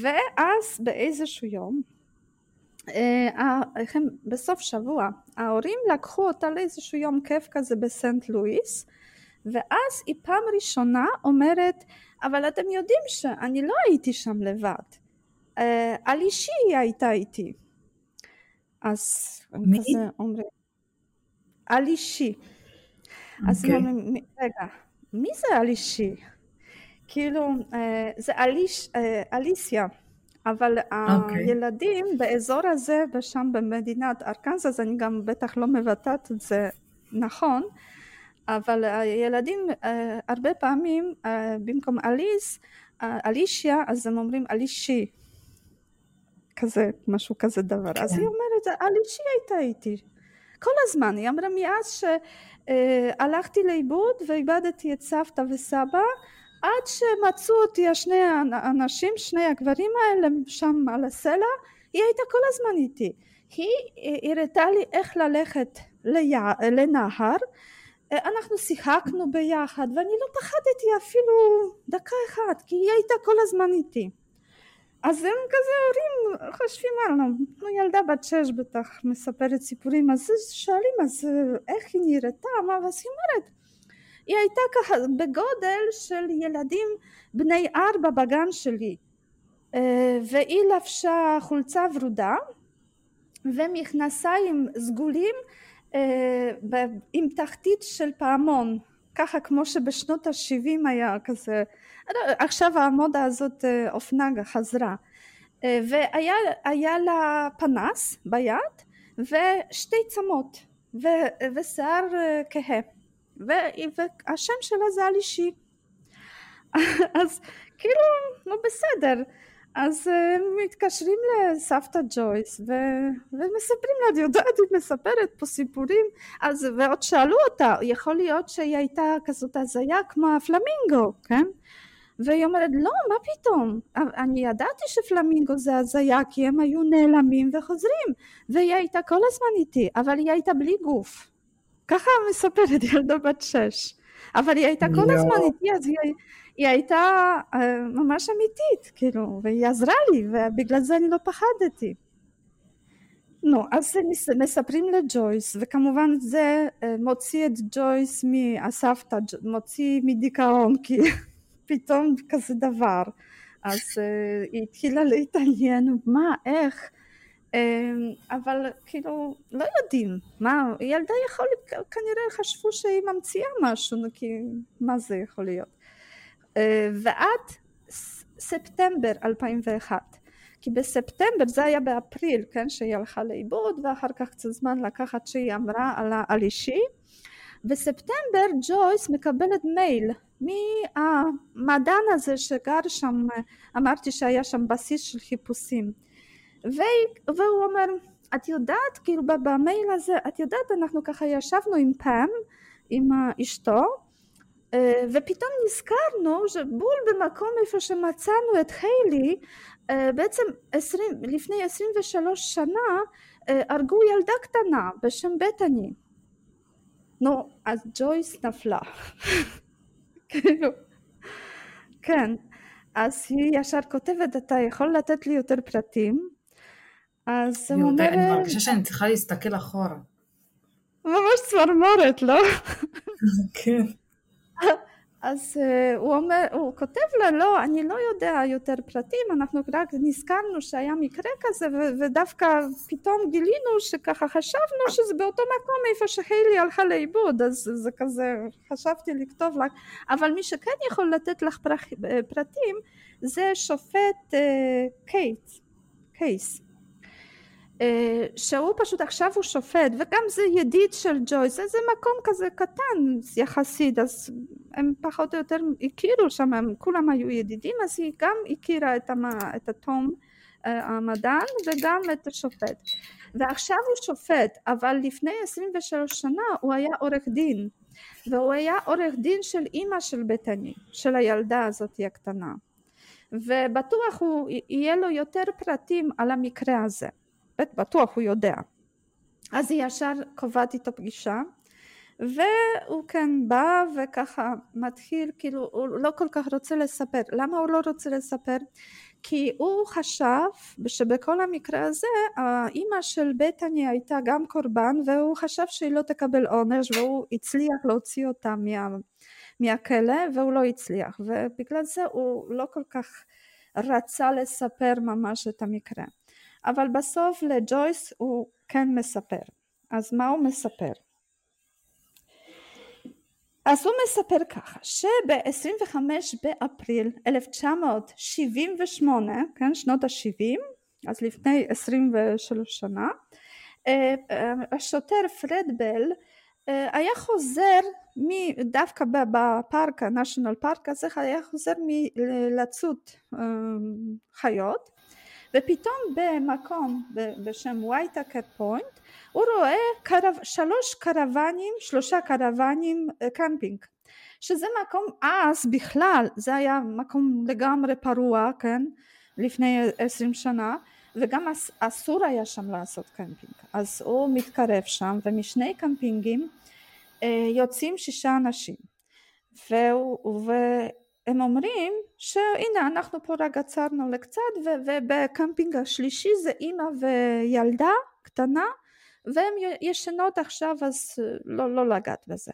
ואז באיזשהו יום, בסוף שבוע, ההורים לקחו אותה לאיזשהו יום כיף כזה בסנט לואיס, ואז היא פעם ראשונה אומרת, אבל אתם יודעים שאני לא הייתי שם לבד. אלישי הייתה איתי. אז מי? כזה אומרים. אלישי. Okay. אז אומרים, רגע, מי זה אלישי? כאילו, זה אליסיה. אבל הילדים באזור הזה, ושם במדינת ארקנסה, אז אני גם בטח לא מבטאת את זה נכון, אבל הילדים הרבה פעמים במקום אלישיה, אז הם אומרים אלישי, כזה, משהו כזה דבר. אז היא אומרת, אלישי הייתה איתי. כל הזמן, היא אמרה, מאז שהלכתי לאיבוד ואיבדתי את סבתא וסבא, עד שמצאו אותי השני האנשים, שני הגברים האלה שם על הסלע, היא הייתה כל הזמן איתי. היא הראתה לי איך ללכת לנהר, אנחנו שיחקנו ביחד, ואני לא פחדתי אפילו דקה אחת, כי היא הייתה כל הזמן איתי. אז הם כזה הורים חושבים עלינו, ילדה בת 6 בטח מספרת סיפורים, אז שואלים, אז איך היא נראתה, מה היא אומרת? היא הייתה ככה בגודל של ילדים בני 4 בגן שלי, והיא לבשה חולצה ורודה ומכנסיים סגולים עם תחתית של פעמון, ככה כמו שבשנות ה-70 היה כזה, עכשיו המודה הזאת אופנה חזרה, והיה לה פנס ביד ושתי צמות ושיער כהה, והשם שלה זה על אישי. אז כאילו לא בסדר, אז מתקשרים לסבתא ג'ויס ומספרים לה, יודעת, היא מספרת פה סיפורים, ועוד שאלו אותה, יכול להיות שהיא הייתה כזאת הזיה כמו הפלמינגו, כן? והיא אומרת, לא, מה פתאום, אני ידעתי שפלמינגו זה הזיה, כי הם היו נעלמים וחוזרים, והיא הייתה כל הזמן איתי, אבל היא הייתה בלי גוף. ככה מספרת ילדה בת 6, אבל היא הייתה כל הזמן איתי, אז היא הייתה ממש אמיתית, כאילו, והיא עזרה לי, ובגלל זה אני לא פחדתי. נו, אז מספרים לג'ויס, וכמובן זה מוציא את ג'ויס מהסבתא, מוציא מדיכאון, כי פתאום כזה דבר. אז היא התחילה להתעניין, מה, איך? אבל כאילו לא יודעים מה, ילדה יכול, כנראה חשבו שהיא ממציאה משהו, כי מה זה יכול להיות. ועד ספטמבר 2001, כי בספטמבר, זה היה באפריל, כן, שהיא הלכה לאיבוד, ואחר כך קצת זמן לקחת שהיא אמרה על האלישי, בספטמבר ג'ויס מקבלת מייל מהמדען הזה שגר שם, אמרתי שהיה שם בסיס של חיפושים, והוא אומר, את יודעת, כאילו במייל הזה, את יודעת, אנחנו ככה ישבנו עם פאם, עם אשתו, ופתאום נזכרנו שבול במקום איפה שמצאנו את היילי, בעצם לפני 23 שנה הרגו ילדה קטנה בשם בטני. נו, אז ג'ויס נפלה. כאילו, כן. אז היא ישר כותבת, אתה יכול לתת לי יותר פרטים? אז היא אומרת... אני מרגישה שאני צריכה להסתכל אחורה. ממש צמרמורת, לא? כן. אז הוא כותב לה, לא, אני לא יודע יותר פרטים, אנחנו רק נזכרנו שהיה מקרה כזה, ודווקא פתאום גילינו שככה חשבנו שזה באותו מקום איפה שהיילי הלכה לאיבוד, אז זה כזה, חשבתי לכתוב לך, אבל מי שכן יכול לתת לך פרטים, זה שופט קייס. שהוא פשוט עכשיו הוא שופט, וגם זה ידיד של ג'ויס, זה מקום כזה קטן יחסית, אז הם פחות או יותר הכירו שם, הם כולם היו ידידים, אז היא גם הכירה את התום המדען וגם את השופט. ועכשיו הוא שופט, אבל לפני 23 שנה הוא היה עורך דין, והוא היה עורך דין של אמא של בטני, של הילדה הזאת הקטנה, ובטוח הוא יהיה לו יותר פרטים על המקרה הזה. בטוח הוא יודע. אז היא ישר קובעת איתו פגישה, והוא כן בא וככה מתחיל, כאילו הוא לא כל כך רוצה לספר. למה הוא לא רוצה לספר? כי הוא חשב שבכל המקרה הזה האמא של בטני הייתה גם קורבן, והוא חשב שהיא לא תקבל עונש, והוא הצליח להוציא אותה מהכלא, והוא לא הצליח, ובגלל זה הוא לא כל כך רצה לספר ממש את המקרה. אבל בסוף לג'ויס הוא כן מספר. אז מה הוא מספר? אז הוא מספר ככה, שב-25 באפריל 1978, כן, שנות ה-70, אז לפני 23 שנה, השוטר פרד בל היה חוזר דווקא בפארק, הנשיונל פארק הזה, היה חוזר מלצות חיות, ופתאום במקום בשם White Acker Point הוא רואה שלושה קרוונים קמפינג, שזה מקום, אז בכלל זה היה מקום לגמרי פרוע, כן, לפני 20 שנה, וגם אסור היה שם לעשות קמפינג. אז הוא מתקרב שם, ומשני קמפינגים יוצאים 6 אנשים, הם אומרים שהנה אנחנו פה רגע עצרנו לקצת, ובקמפינג השלישי זה אמא וילדה קטנה, והן ישנות עכשיו, אז לא לגעת בזה.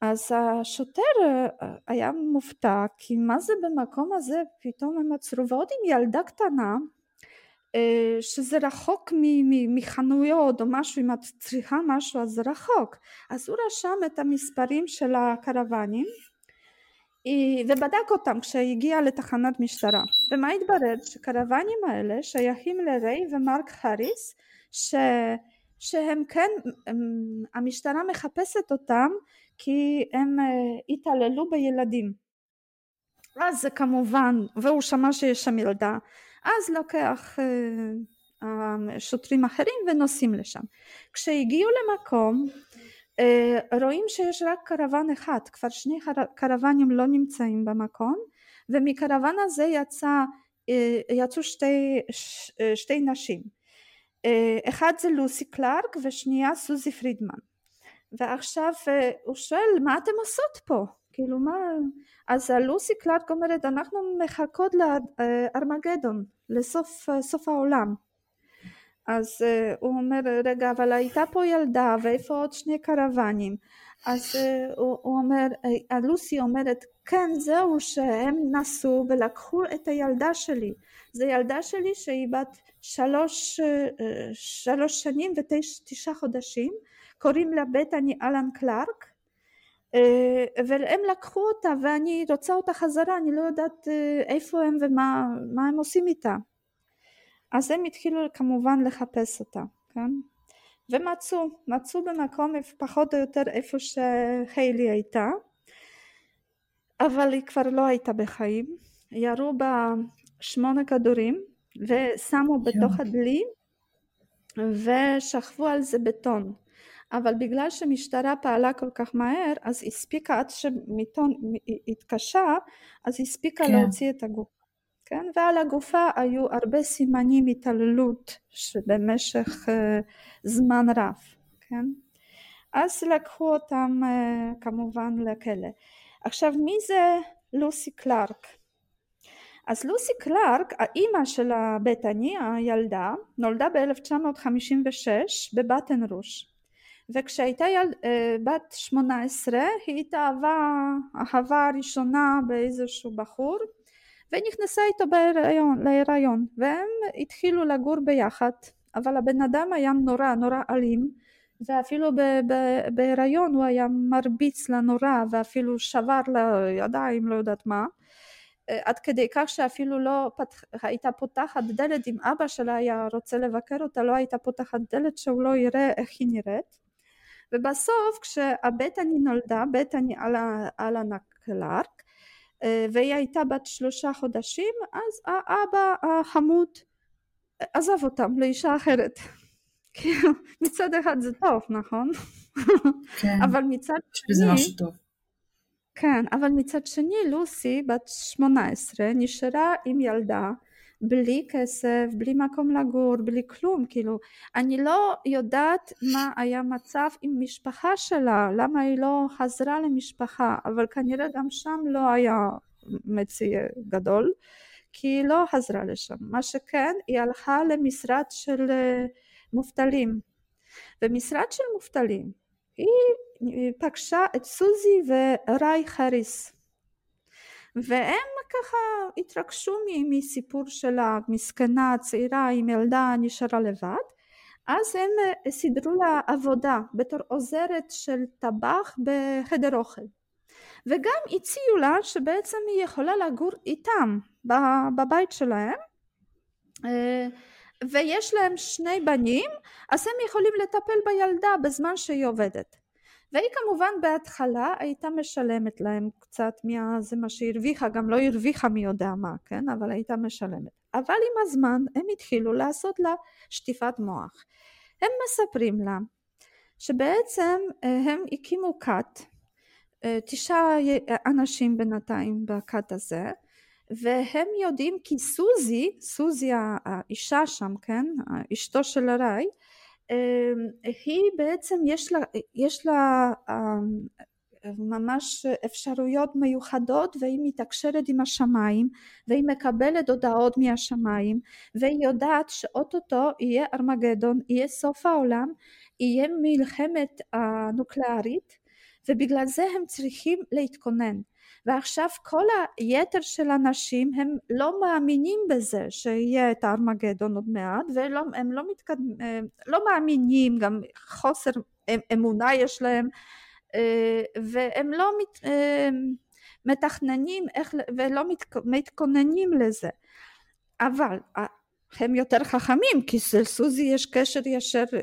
אז השוטר היה מופתע, כי מה זה במקום הזה פתאום הם עצרו, ועוד עם ילדה קטנה, שזה רחוק מחנויות או משהו, אם את צריכה משהו אז רחוק. אז הוא רשם את המספרים של הקרוונים, ובדק אותם כשהגיע לתחנת משטרה, ומה התברר? שקרוונים האלה שייכים לריי ומרק הריס, שהם כן, המשטרה מחפשת אותם כי הם התעללו בילדים. אז זה כמובן, והוא שמע שיש שם ילדה, אז לוקח שוטרים אחרים ונוסעים לשם. כשהגיעו למקום רואים שיש רק קרוון אחד, כבר 2 קרוונים לא נמצאים במקום, ומקרוון הזה יצאו שתי נשים, אחד זה לוסי קלארק ושנייה סוזי פרידמן. ועכשיו הוא שואל, מה אתם עושות פה? כאילו מה? אז לוסי קלארק אומרת, אנחנו מחכות לארמגדון, לסוף העולם. אז הוא אומר, רגע, אבל הייתה פה ילדה, ואיפה עוד 2 קרוונים? אז הוא אומר, לוסי אומרת, כן, זהו שהם נסו ולקחו את הילדה שלי. זה ילדה שלי שהיא בת 3 שנים ו9 חודשים, קוראים לה בטני אלן קלארק, והם לקחו אותה ואני רוצה אותה חזרה, אני לא יודעת איפה הם ומה הם עושים איתה. אז הם התחילו כמובן לחפש אותה, כן? ומצאו במקום פחות או יותר איפה שהיילי הייתה, אבל היא כבר לא הייתה בחיים. ירו בה 8 כדורים ושמו בתוך הדלי ושכבו על זה בטון, אבל בגלל שמשטרה פעלה כל כך מהר, אז הספיקה, עד שמיטון התקשה, אז הספיקה להוציא את הגוף. כן? ועל הגופה היו הרבה סימנים התעללות שבמשך זמן רב. כן? אז לקחו אותם כמובן לכלא. עכשיו, מי זה לוסי קלארק? אז לוסי קלארק, האימא של בטני, הילדה, נולדה ב-1956 בבטן רוש. וכשהייתה בת 18, היא התאהבה, האהבה הראשונה באיזשהו בחור, ונכנסה איתו להיריון, והם התחילו לגור ביחד, אבל הבן אדם היה נורא נורא אלים, ואפילו בהיריון הוא היה מרביץ לה נורא, ואפילו שבר לה ידיים, לא יודעת מה, עד כדי כך שאפילו לא הייתה פותחת דלת, אם אבא שלה היה רוצה לבקר אותה, לא הייתה פותחת דלת שהוא לא יראה איך היא נראית. ובסוף כשהבטני נולדה, בטני אלנה קלארק, והיא הייתה בת 3 חודשים, אז האבא החמוד עזב אותם לאישה אחרת. מצד אחד זה טוב, נכון? כן, אבל מצד שני זה משהו טוב. כן, אבל מצד שני לוסי בת 18 נשארה עם ילדה, בלי כסף, בלי מקום לגור, בלי כלום, כאילו, אני לא יודעת מה היה מצב עם משפחה שלה, למה היא לא חזרה למשפחה, אבל כנראה גם שם לא היה מציע גדול, כי היא לא חזרה לשם. מה שכן, היא הלכה למשרד של מובטלים, ומשרד של מובטלים, היא פגשה את סוזי וריי חריס, והם ככה התרגשו מסיפור שלה, מסכנה, צעירה, עם ילדה, נשארה לבד, אז הם סידרו לה עבודה בתור עוזרת של טבח בחדר אוכל, וגם הציעו לה שבעצם היא יכולה לגור איתם בבית שלהם, ויש להם 2 בנים, אז הם יכולים לטפל בילדה בזמן שהיא עובדת. והיא כמובן בהתחלה הייתה משלמת להם קצת מזה מה שהרוויחה, גם לא הרוויחה מי יודע מה, כן? אבל הייתה משלמת. אבל עם הזמן הם התחילו לעשות לה שטיפת מוח. הם מספרים לה שבעצם הם הקימו קאט, 9 אנשים בינתיים בקאט הזה, והם יודעים כי סוזי האישה שם, כן? אשתו של הרי, היא בעצם יש לה ממש אפשרויות מיוחדות, והיא מתקשרת עם השמיים, והיא מקבלת הודעות מהשמיים, והיא יודעת שאוטוטו יהיה ארמגדון, יהיה סוף העולם, יהיה מלחמת נוקלארית, ובגלל זה הם צריכים להתכונן. ועכשיו כל היתר של אנשים הם לא מאמינים בזה שיהיה את הארמגדון עוד מעט, והם לא מאמינים, גם חוסר אמונה יש להם, והם לא מתכננים ולא מתכוננים לזה, אבל הם יותר חכמים, כי לסוזי יש קשר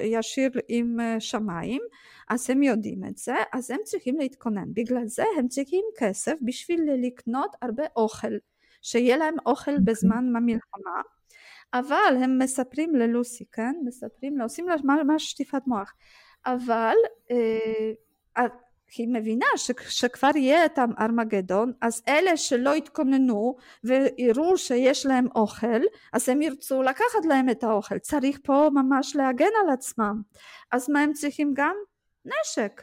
ישיר עם שמיים, אז הם יודעים את זה, אז הם צריכים להתכונן. בגלל זה הם צריכים כסף בשביל לקנות הרבה אוכל, שיהיה להם אוכל בזמן המלחמה, אבל הם מספרים ללוסי, כן? מספרים לה, עושים לה ממש שטיפת מוח, אבל היא מבינה שכבר יהיה את הארמגדון, אז אלה שלא התכוננו ויראו שיש להם אוכל, אז הם ירצו לקחת להם את האוכל, צריך פה ממש להגן על עצמם, אז מה הם צריכים? גם נשק,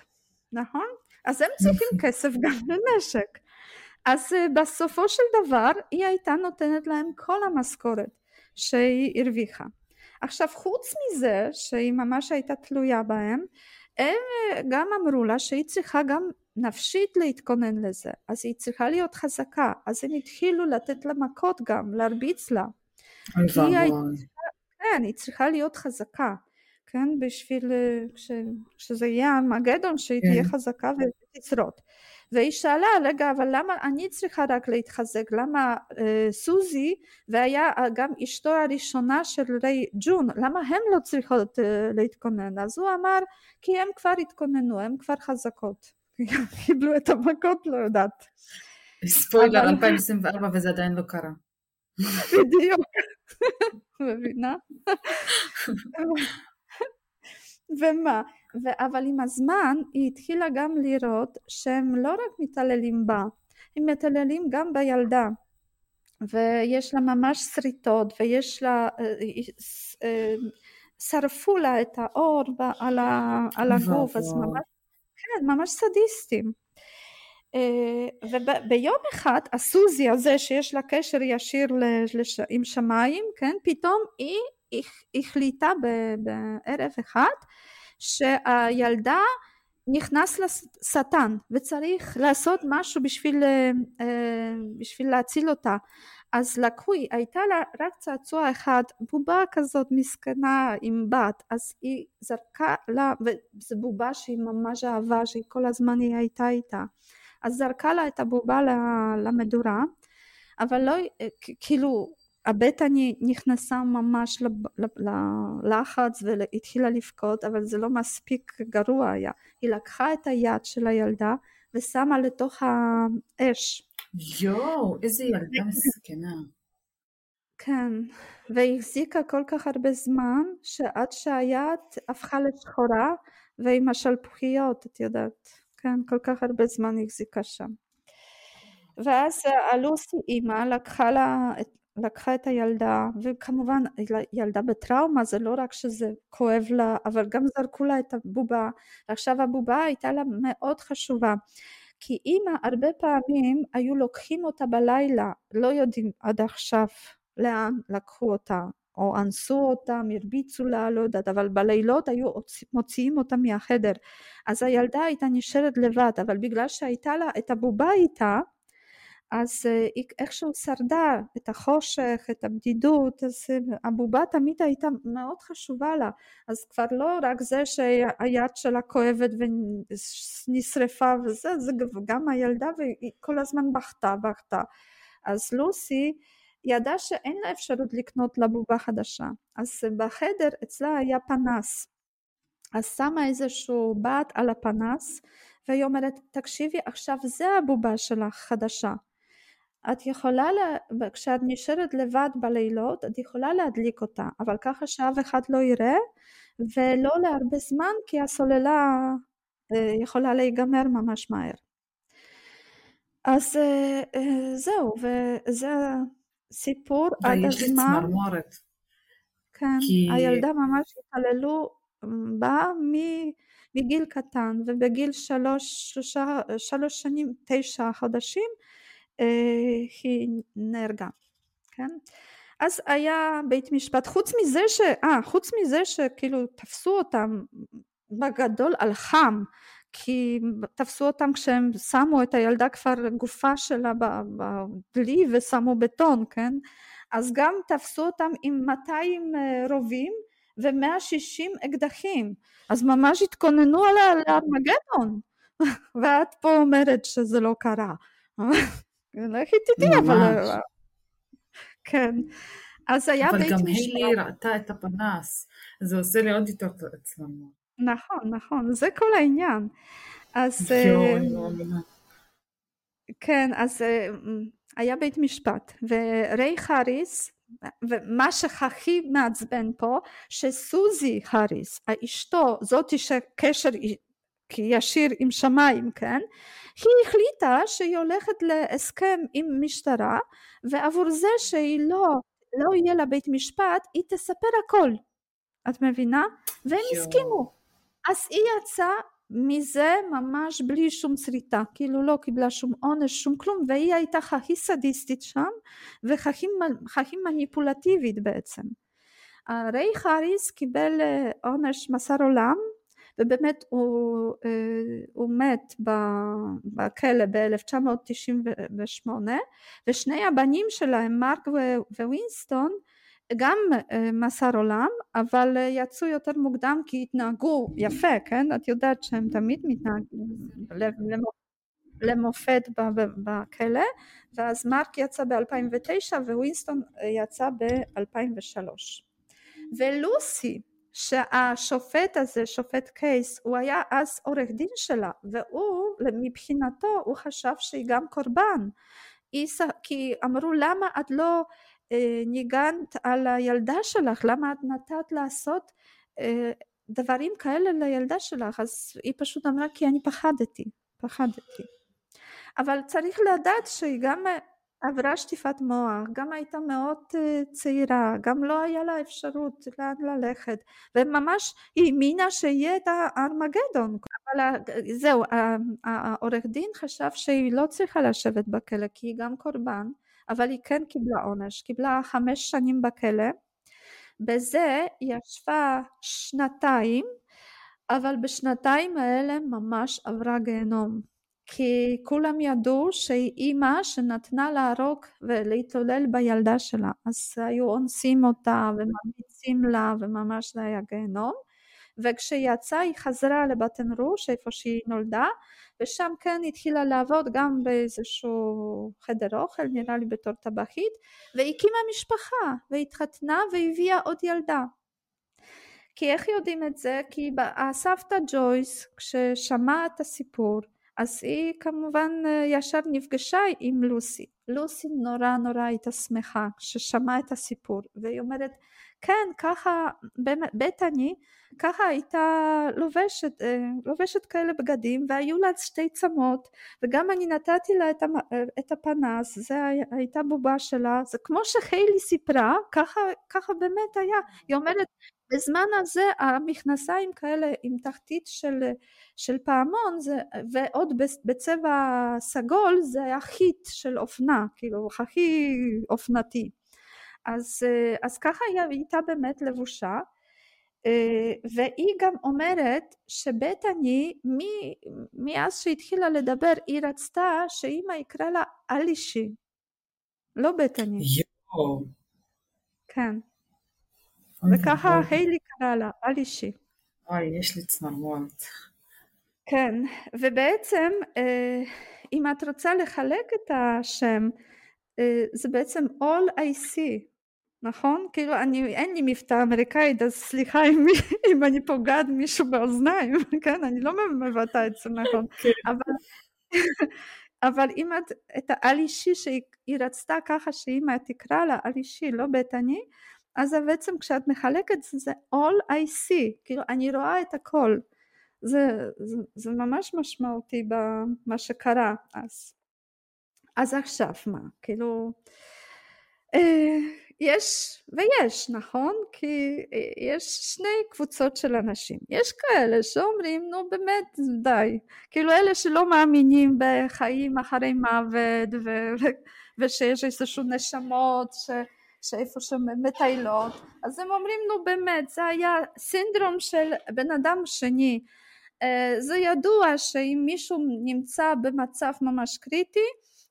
נכון? אז הם צריכים כסף גם לנשק, אז בסופו של דבר היא הייתה נותנת להם כל המשכורת שהיא הרוויחה. עכשיו חוץ מזה שהיא ממש הייתה תלויה בהם, הם גם אמרו לה שהיא צריכה גם נפשית להתכונן לזה, אז היא צריכה להיות חזקה, אז הם התחילו לתת לה מכות גם, להרביץ לה. כן, היא צריכה להיות חזקה, כן, בשביל שזה יהיה המגדון, שהיא תהיה חזקה ותשרוד. והיא שאלה, רגע, אבל למה אני צריכה רק להתחזק? למה סוזי והיה גם אשתו הראשונה של ריי ג'ון, למה הן לא צריכות להתכונן? אז הוא אמר, כי הם כבר התכוננו, הם כבר חזקות. קיבלו את המכות, לא יודעת. ספוילר, 2024 וזה עדיין לא קרה. בדיוק. מבינה? ומה? אבל עם הזמן היא התחילה גם לראות שהם לא רק מתעללים בה, הם מתעללים גם בילדה, ויש לה ממש שריטות, ויש לה, שרפו לה את האור על הגוף, אז ממש, כן, ממש סדיסטים. וביום אחד, הסוזי הזה שיש לה קשר ישיר עם שמיים, כן, פתאום היא החליטה בערב אחד, שהילדה נכנס לשטן וצריך לעשות משהו בשביל להציל אותה. אז לקחו, הייתה לה רק צעצוע אחד, בובה כזאת מסכנה עם בת, אז היא זרקה לה, וזו בובה שהיא ממש אהבה, שהיא כל הזמן היא הייתה איתה, אז זרקה לה את הבובה למדורה, אבל לא, כאילו, הבטני נכנסה ממש ללחץ והתחילה לבכות, אבל זה לא מספיק גרוע היה. היא לקחה את היד של הילדה ושמה לתוך האש. יואו, איזה ילדה מסכנה. כן, והיא החזיקה כל כך הרבה זמן, שעד שהיד הפכה לשחורה, ועם השלפוחיות, את יודעת, כן, כל כך הרבה זמן היא החזיקה שם. ואז הלוסי אימא לקחה לה את לקחה את הילדה, וכמובן ילדה בטראומה, זה לא רק שזה כואב לה, אבל גם זרקו לה את הבובה, ועכשיו הבובה הייתה לה מאוד חשובה, כי אמא הרבה פעמים היו לוקחים אותה בלילה, לא יודעים עד עכשיו לאן לקחו אותה, או אנסו אותה, מרביצו לה, לא יודעת, אבל בלילות היו מוציאים אותה מהחדר, אז הילדה הייתה נשארת לבד, אבל בגלל שהייתה לה את הבובה איתה, אז איכשהו שרדה את החושך, את הבדידות, אז הבובה תמיד הייתה מאוד חשובה לה, אז כבר לא רק זה שהיד שלה כואבת ונשרפה וזה, זה גם הילדה והיא כל הזמן בכתה, אז לוסי ידעה שאין לה אפשרות לקנות לבובה חדשה, אז בחדר אצלה היה פנס, אז שמה איזשהו בד על הפנס, והיא אומרת, תקשיבי, עכשיו זה הבובה שלך חדשה, את יכולה, כשאת נשארת לבד בלילות, את יכולה להדליק אותה, אבל ככה שאף אחד לא יראה, ולא להרבה זמן, כי הסוללה יכולה להיגמר ממש מהר. אז זהו, וזה סיפור עד הזמן. צמרמורת. כן, כי הילדה ממש התעללו בה מגיל קטן, ובגיל 3 שנים 9 חודשים, היא נהרגה, כן? אז היה בית משפט, חוץ מזה שכאילו תפסו אותם בגדול על חם, כי תפסו אותם כשהם שמו את הילדה כבר גופה שלה בדלי ושמו בטון, כן? אז גם תפסו אותם עם 200 רובים ו160 אקדחים, אז ממש התכוננו על הארמגדון, ואת פה אומרת שזה לא קרה. לכי תדעי, אבל כן, אז היה בית משפט, אבל גם הילי ראתה את הפנס, זה עושה לי עוד יותר עצלנות. נכון, זה כל העניין. אז כן, אז היה בית משפט, וריי האריס, ומה שהכי מעצבן פה, שסוזי האריס, האשתו, זאת שקשר ישיר עם שמיים, כן? היא החליטה שהיא הולכת להסכם עם משטרה, ועבור זה שהיא לא יהיה לה בית משפט, היא תספר הכל, את מבינה? והם הסכימו, אז היא יצאה מזה ממש בלי שום שריטה, כאילו לא קיבלה שום עונש, שום כלום, והיא הייתה הכי סדיסטית שם, והכי מניפולטיבית בעצם. ריי האריס קיבל עונש מאסר עולם, ובאמת הוא מת בכלא ב-1998, ושני הבנים שלהם, מרק ווינסטון, גם מסר עולם, אבל יצאו יותר מוקדם כי התנהגו יפה, כן? את יודעת שהם תמיד מתנהגים למופת בכלא, ואז מרק יצא ב-2009 ווינסטון יצא ב-2003. ולוסי, שהשופט הזה, שופט קייס, הוא היה אז עורך דין שלה, והוא מבחינתו הוא חשב שהיא גם קורבן, כי אמרו למה את לא ניגנת על הילדה שלך, למה את נתת לעשות דברים כאלה לילדה שלך, אז היא פשוט אמרה כי אני פחדתי. אבל צריך לדעת שהיא גם עברה שטיפת מוח, גם הייתה מאוד צעירה, גם לא היה לה אפשרות לאן ללכת, וממש היא האמינה שיהיה את הארמגדון. אבל זהו, העורך דין חשב שהיא לא צריכה לשבת בכלא, כי היא גם קורבן, אבל היא כן קיבלה עונש, קיבלה 5 שנים בכלא, בזה ישבה 2 שנים, אבל ב2 שנתיים האלה ממש עברה גיהנום. כי כולם ידעו שהיא אימא שנתנה להרוג ולהתעלל בילדה שלה, אז היו אונסים אותה ומרביצים לה וממש לה היה גיהנום, וכשיצאה היא חזרה לבטן רוש איפה שהיא נולדה, ושם כן התחילה לעבוד גם באיזשהו חדר אוכל, נראה לי בתור טבחית, והקימה משפחה והתחתנה והביאה עוד ילדה. כי איך יודעים את זה? כי הסבתא ג'ויס כששמעה את הסיפור, אז היא כמובן ישר נפגשה עם לוסי. לוסי נורא נורא הייתה שמחה כששמעה את הסיפור, והיא אומרת, כן, ככה, בטני, ככה הייתה לובשת כאלה בגדים, והיו לה 2 צמות, וגם אני נתתי לה את הפנס, זה הייתה בובה שלה, זה כמו שהיילי סיפרה, ככה באמת היה. היא אומרת, בזמן הזה המכנסיים כאלה עם תחתית של פעמון זה, ועוד בצבע סגול, זה היה חיט של אופנה, כאילו הכי אופנתי. אז ככה היא הייתה באמת לבושה, והיא גם אומרת שבטני מאז שהתחילה לדבר היא רצתה שאמא יקרא לה אלישי, לא בטני. כן. וככה היילי קרא לה, אלישי. אוי, יש לי צמרמורת. כן, ובעצם אם את רוצה לחלק את השם, זה בעצם all I see, נכון? כאילו אין לי מבטא אמריקאית, אז סליחה אם אני פוגעת מישהו באוזניים, כן? אני לא מבטא את זה, נכון? אבל אם את האלישי שהיא רצתה ככה, שאמא תקרא לה, אלישי, לא בטני, אז בעצם כשאת מחלקת זה all I see, כאילו אני רואה את הכל, זה ממש משמעותי במה שקרה אז. אז עכשיו מה, כאילו, יש ויש, נכון? כי יש 2 קבוצות של אנשים, יש כאלה שאומרים, נו באמת די, כאילו אלה שלא מאמינים בחיים אחרי מוות, ושיש איזשהו נשמות, שאיפה שמטיילות, אז הם אומרים, נו באמת, זה היה סינדרום של בן אדם שני, זה ידוע שאם מישהו נמצא במצב ממש קריטי,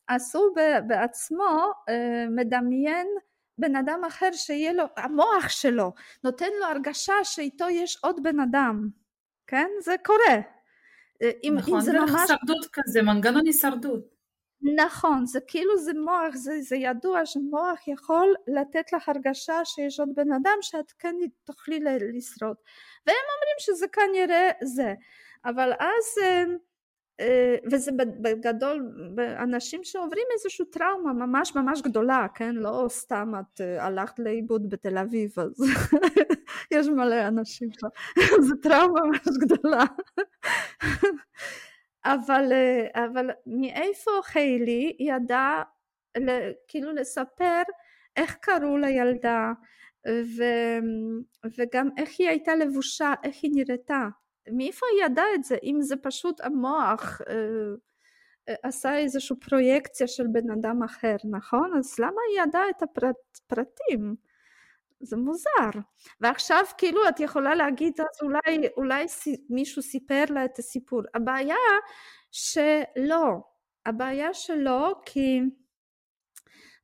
אז הוא בעצמו מדמיין בן אדם אחר שיהיה לו, המוח שלו נותן לו הרגשה שאיתו יש עוד בן אדם, כן? זה קורה. נכון, זה ממש הישרדות כזה, מנגנון הישרדות. נכון, זה כאילו זה מוח, זה ידוע שמוח יכול לתת לך הרגשה שיש עוד בן אדם שאת כן תוכלי לשרוד, והם אומרים שזה כנראה זה, אבל אז, וזה בגדול, אנשים שעוברים איזושהי טראומה ממש ממש גדולה, כן, לא סתם את הלכת לאיבוד בתל אביב, אז יש מלא אנשים, זה טראומה ממש גדולה. אבל מאיפה היילי ידעה כאילו לספר איך קראו לילדה, וגם איך היא הייתה לבושה, איך היא נראתה, מאיפה היא ידעה את זה, אם זה פשוט המוח עשה איזושהי פרויקציה של בן אדם אחר, נכון? אז למה היא ידעה את הפרטים? זה מוזר. ועכשיו כאילו את יכולה להגיד, אז אולי מישהו סיפר לה את הסיפור. הבעיה שלא, כי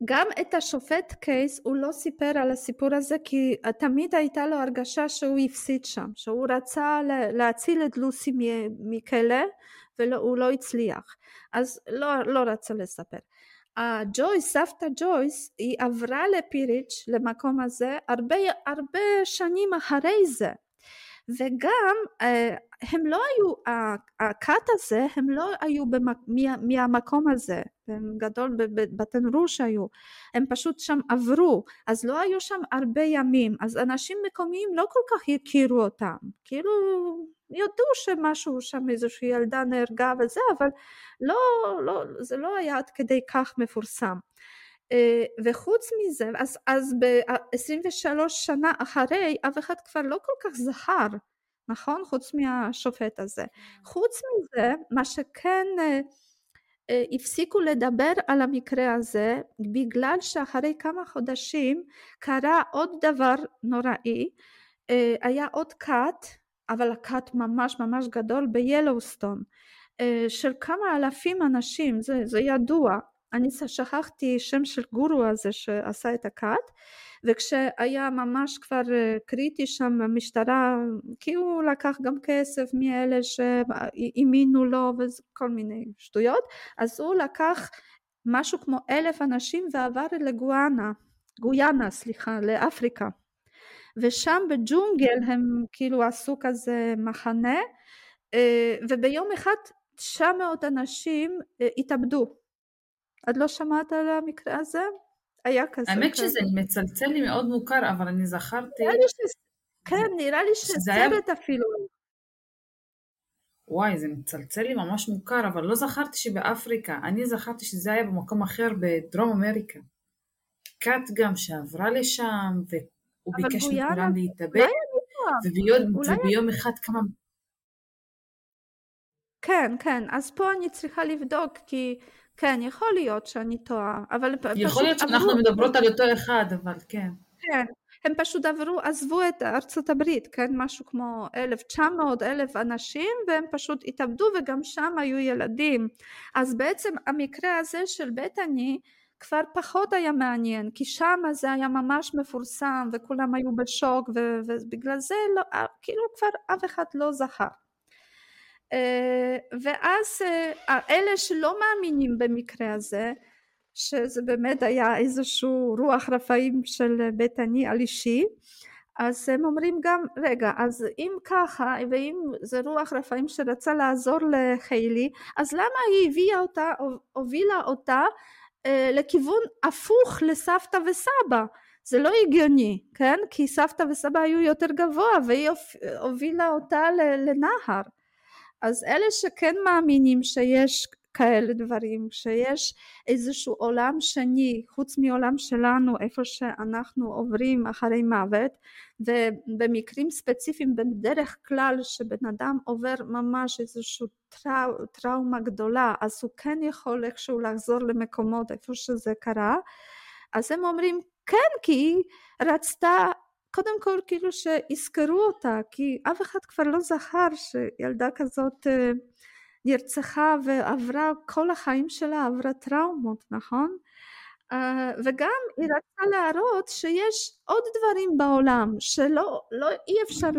גם את השופט קייס הוא לא סיפר על הסיפור הזה, כי תמיד הייתה לו הרגשה שהוא הפסיד שם, שהוא רצה להציל את לוסי מכלא, והוא לא הצליח, אז לא רצה לספר. ג'ויס, סבתא ג'ויס, היא עברה לפיריץ', למקום הזה, הרבה שנים אחרי זה, וגם הם לא היו, הקאט הזה, הם לא היו מהמקום הזה, הם גדול בתנור שהיו, הם פשוט שם עברו, אז לא היו שם הרבה ימים, אז אנשים מקומיים לא כל כך הכירו אותם, כאילו ידעו שמשהו שם, איזושהי ילדה נהרגה וזה, אבל לא, זה לא היה עד כדי כך מפורסם. וחוץ מזה, אז ב-23 שנה אחרי, אף אחד כבר לא כל כך זכר, נכון? חוץ מהשופט הזה. חוץ מזה, מה שכן הפסיקו לדבר על המקרה הזה, בגלל שאחרי כמה חודשים קרה עוד דבר נוראי, היה עוד קאט, אבל הקאט ממש ממש גדול ביילוסטון, של כמה אלפים אנשים, זה ידוע, אני שכחתי שם של גורו הזה שעשה את הקאט, וכשהיה ממש כבר קריטי שם המשטרה, כי הוא לקח גם כסף מאלה שהאמינו לו וכל מיני שטויות, אז הוא לקח משהו כמו 1,000 אנשים ועבר לגויאנה, לאפריקה. ושם בג'ונגל הם כאילו עשו כזה מחנה, וביום אחד 900 אנשים התאבדו. את לא שמעת על המקרה הזה? היה כזה. האמת שזה מצלצל לי מאוד מוכר, אבל אני זכרתי. כן, נראה לי שצוות אפילו. וואי, זה מצלצל לי ממש מוכר, אבל לא זכרתי שבאפריקה. אני זכרתי שזה היה במקום אחר, בדרום אמריקה. קאט גם שעברה לשם, הוא ביקש מכולם להתאבד, וביום אחד כמה... כן, אז פה אני צריכה לבדוק, כי... כן, יכול להיות שאני טועה, אבל... יכול להיות שאנחנו מדברות על אותו אחד, אבל כן. כן, הם פשוט עזבו את ארצות הברית, כן, משהו כמו 1,900 אנשים, והם פשוט התאבדו, וגם שם היו ילדים. אז בעצם המקרה הזה של בטני, כבר פחות היה מעניין, כי שם זה היה ממש מפורסם, וכולם היו בשוק, ובגלל זה, כאילו כבר אף אחד לא זכר. ואז אלה שלא מאמינים במקרה הזה, שזה באמת היה איזשהו רוח רפאים של בטני על אישי, אז הם אומרים גם, רגע, אז אם ככה, ואם זה רוח רפאים שרצה לעזור לחיילי, אז למה היא הובילה אותה לכיוון הפוך לסבתא וסבא? זה לא הגיוני, כן? כי סבתא וסבא היו יותר גבוה, והיא הובילה אותה לנהר. אז אלה שכן מאמינים שיש כאלה דברים, שיש איזשהו עולם שני, חוץ מעולם שלנו, איפה שאנחנו עוברים אחרי מוות, ובמקרים ספציפיים, בדרך כלל שבן אדם עובר ממש איזושהי טראומה גדולה, אז הוא כן יכול איכשהו לחזור למקומות איפה שזה קרה, אז הם אומרים, כן, כי היא רצתה, קודם כל כאילו שיזכרו אותה, כי אף אחד כבר לא זכר שילדה כזאת נרצחה ועברה, כל החיים שלה עברה טראומות, נכון? וגם היא רצה להראות שיש עוד דברים בעולם, שלא אי אפשר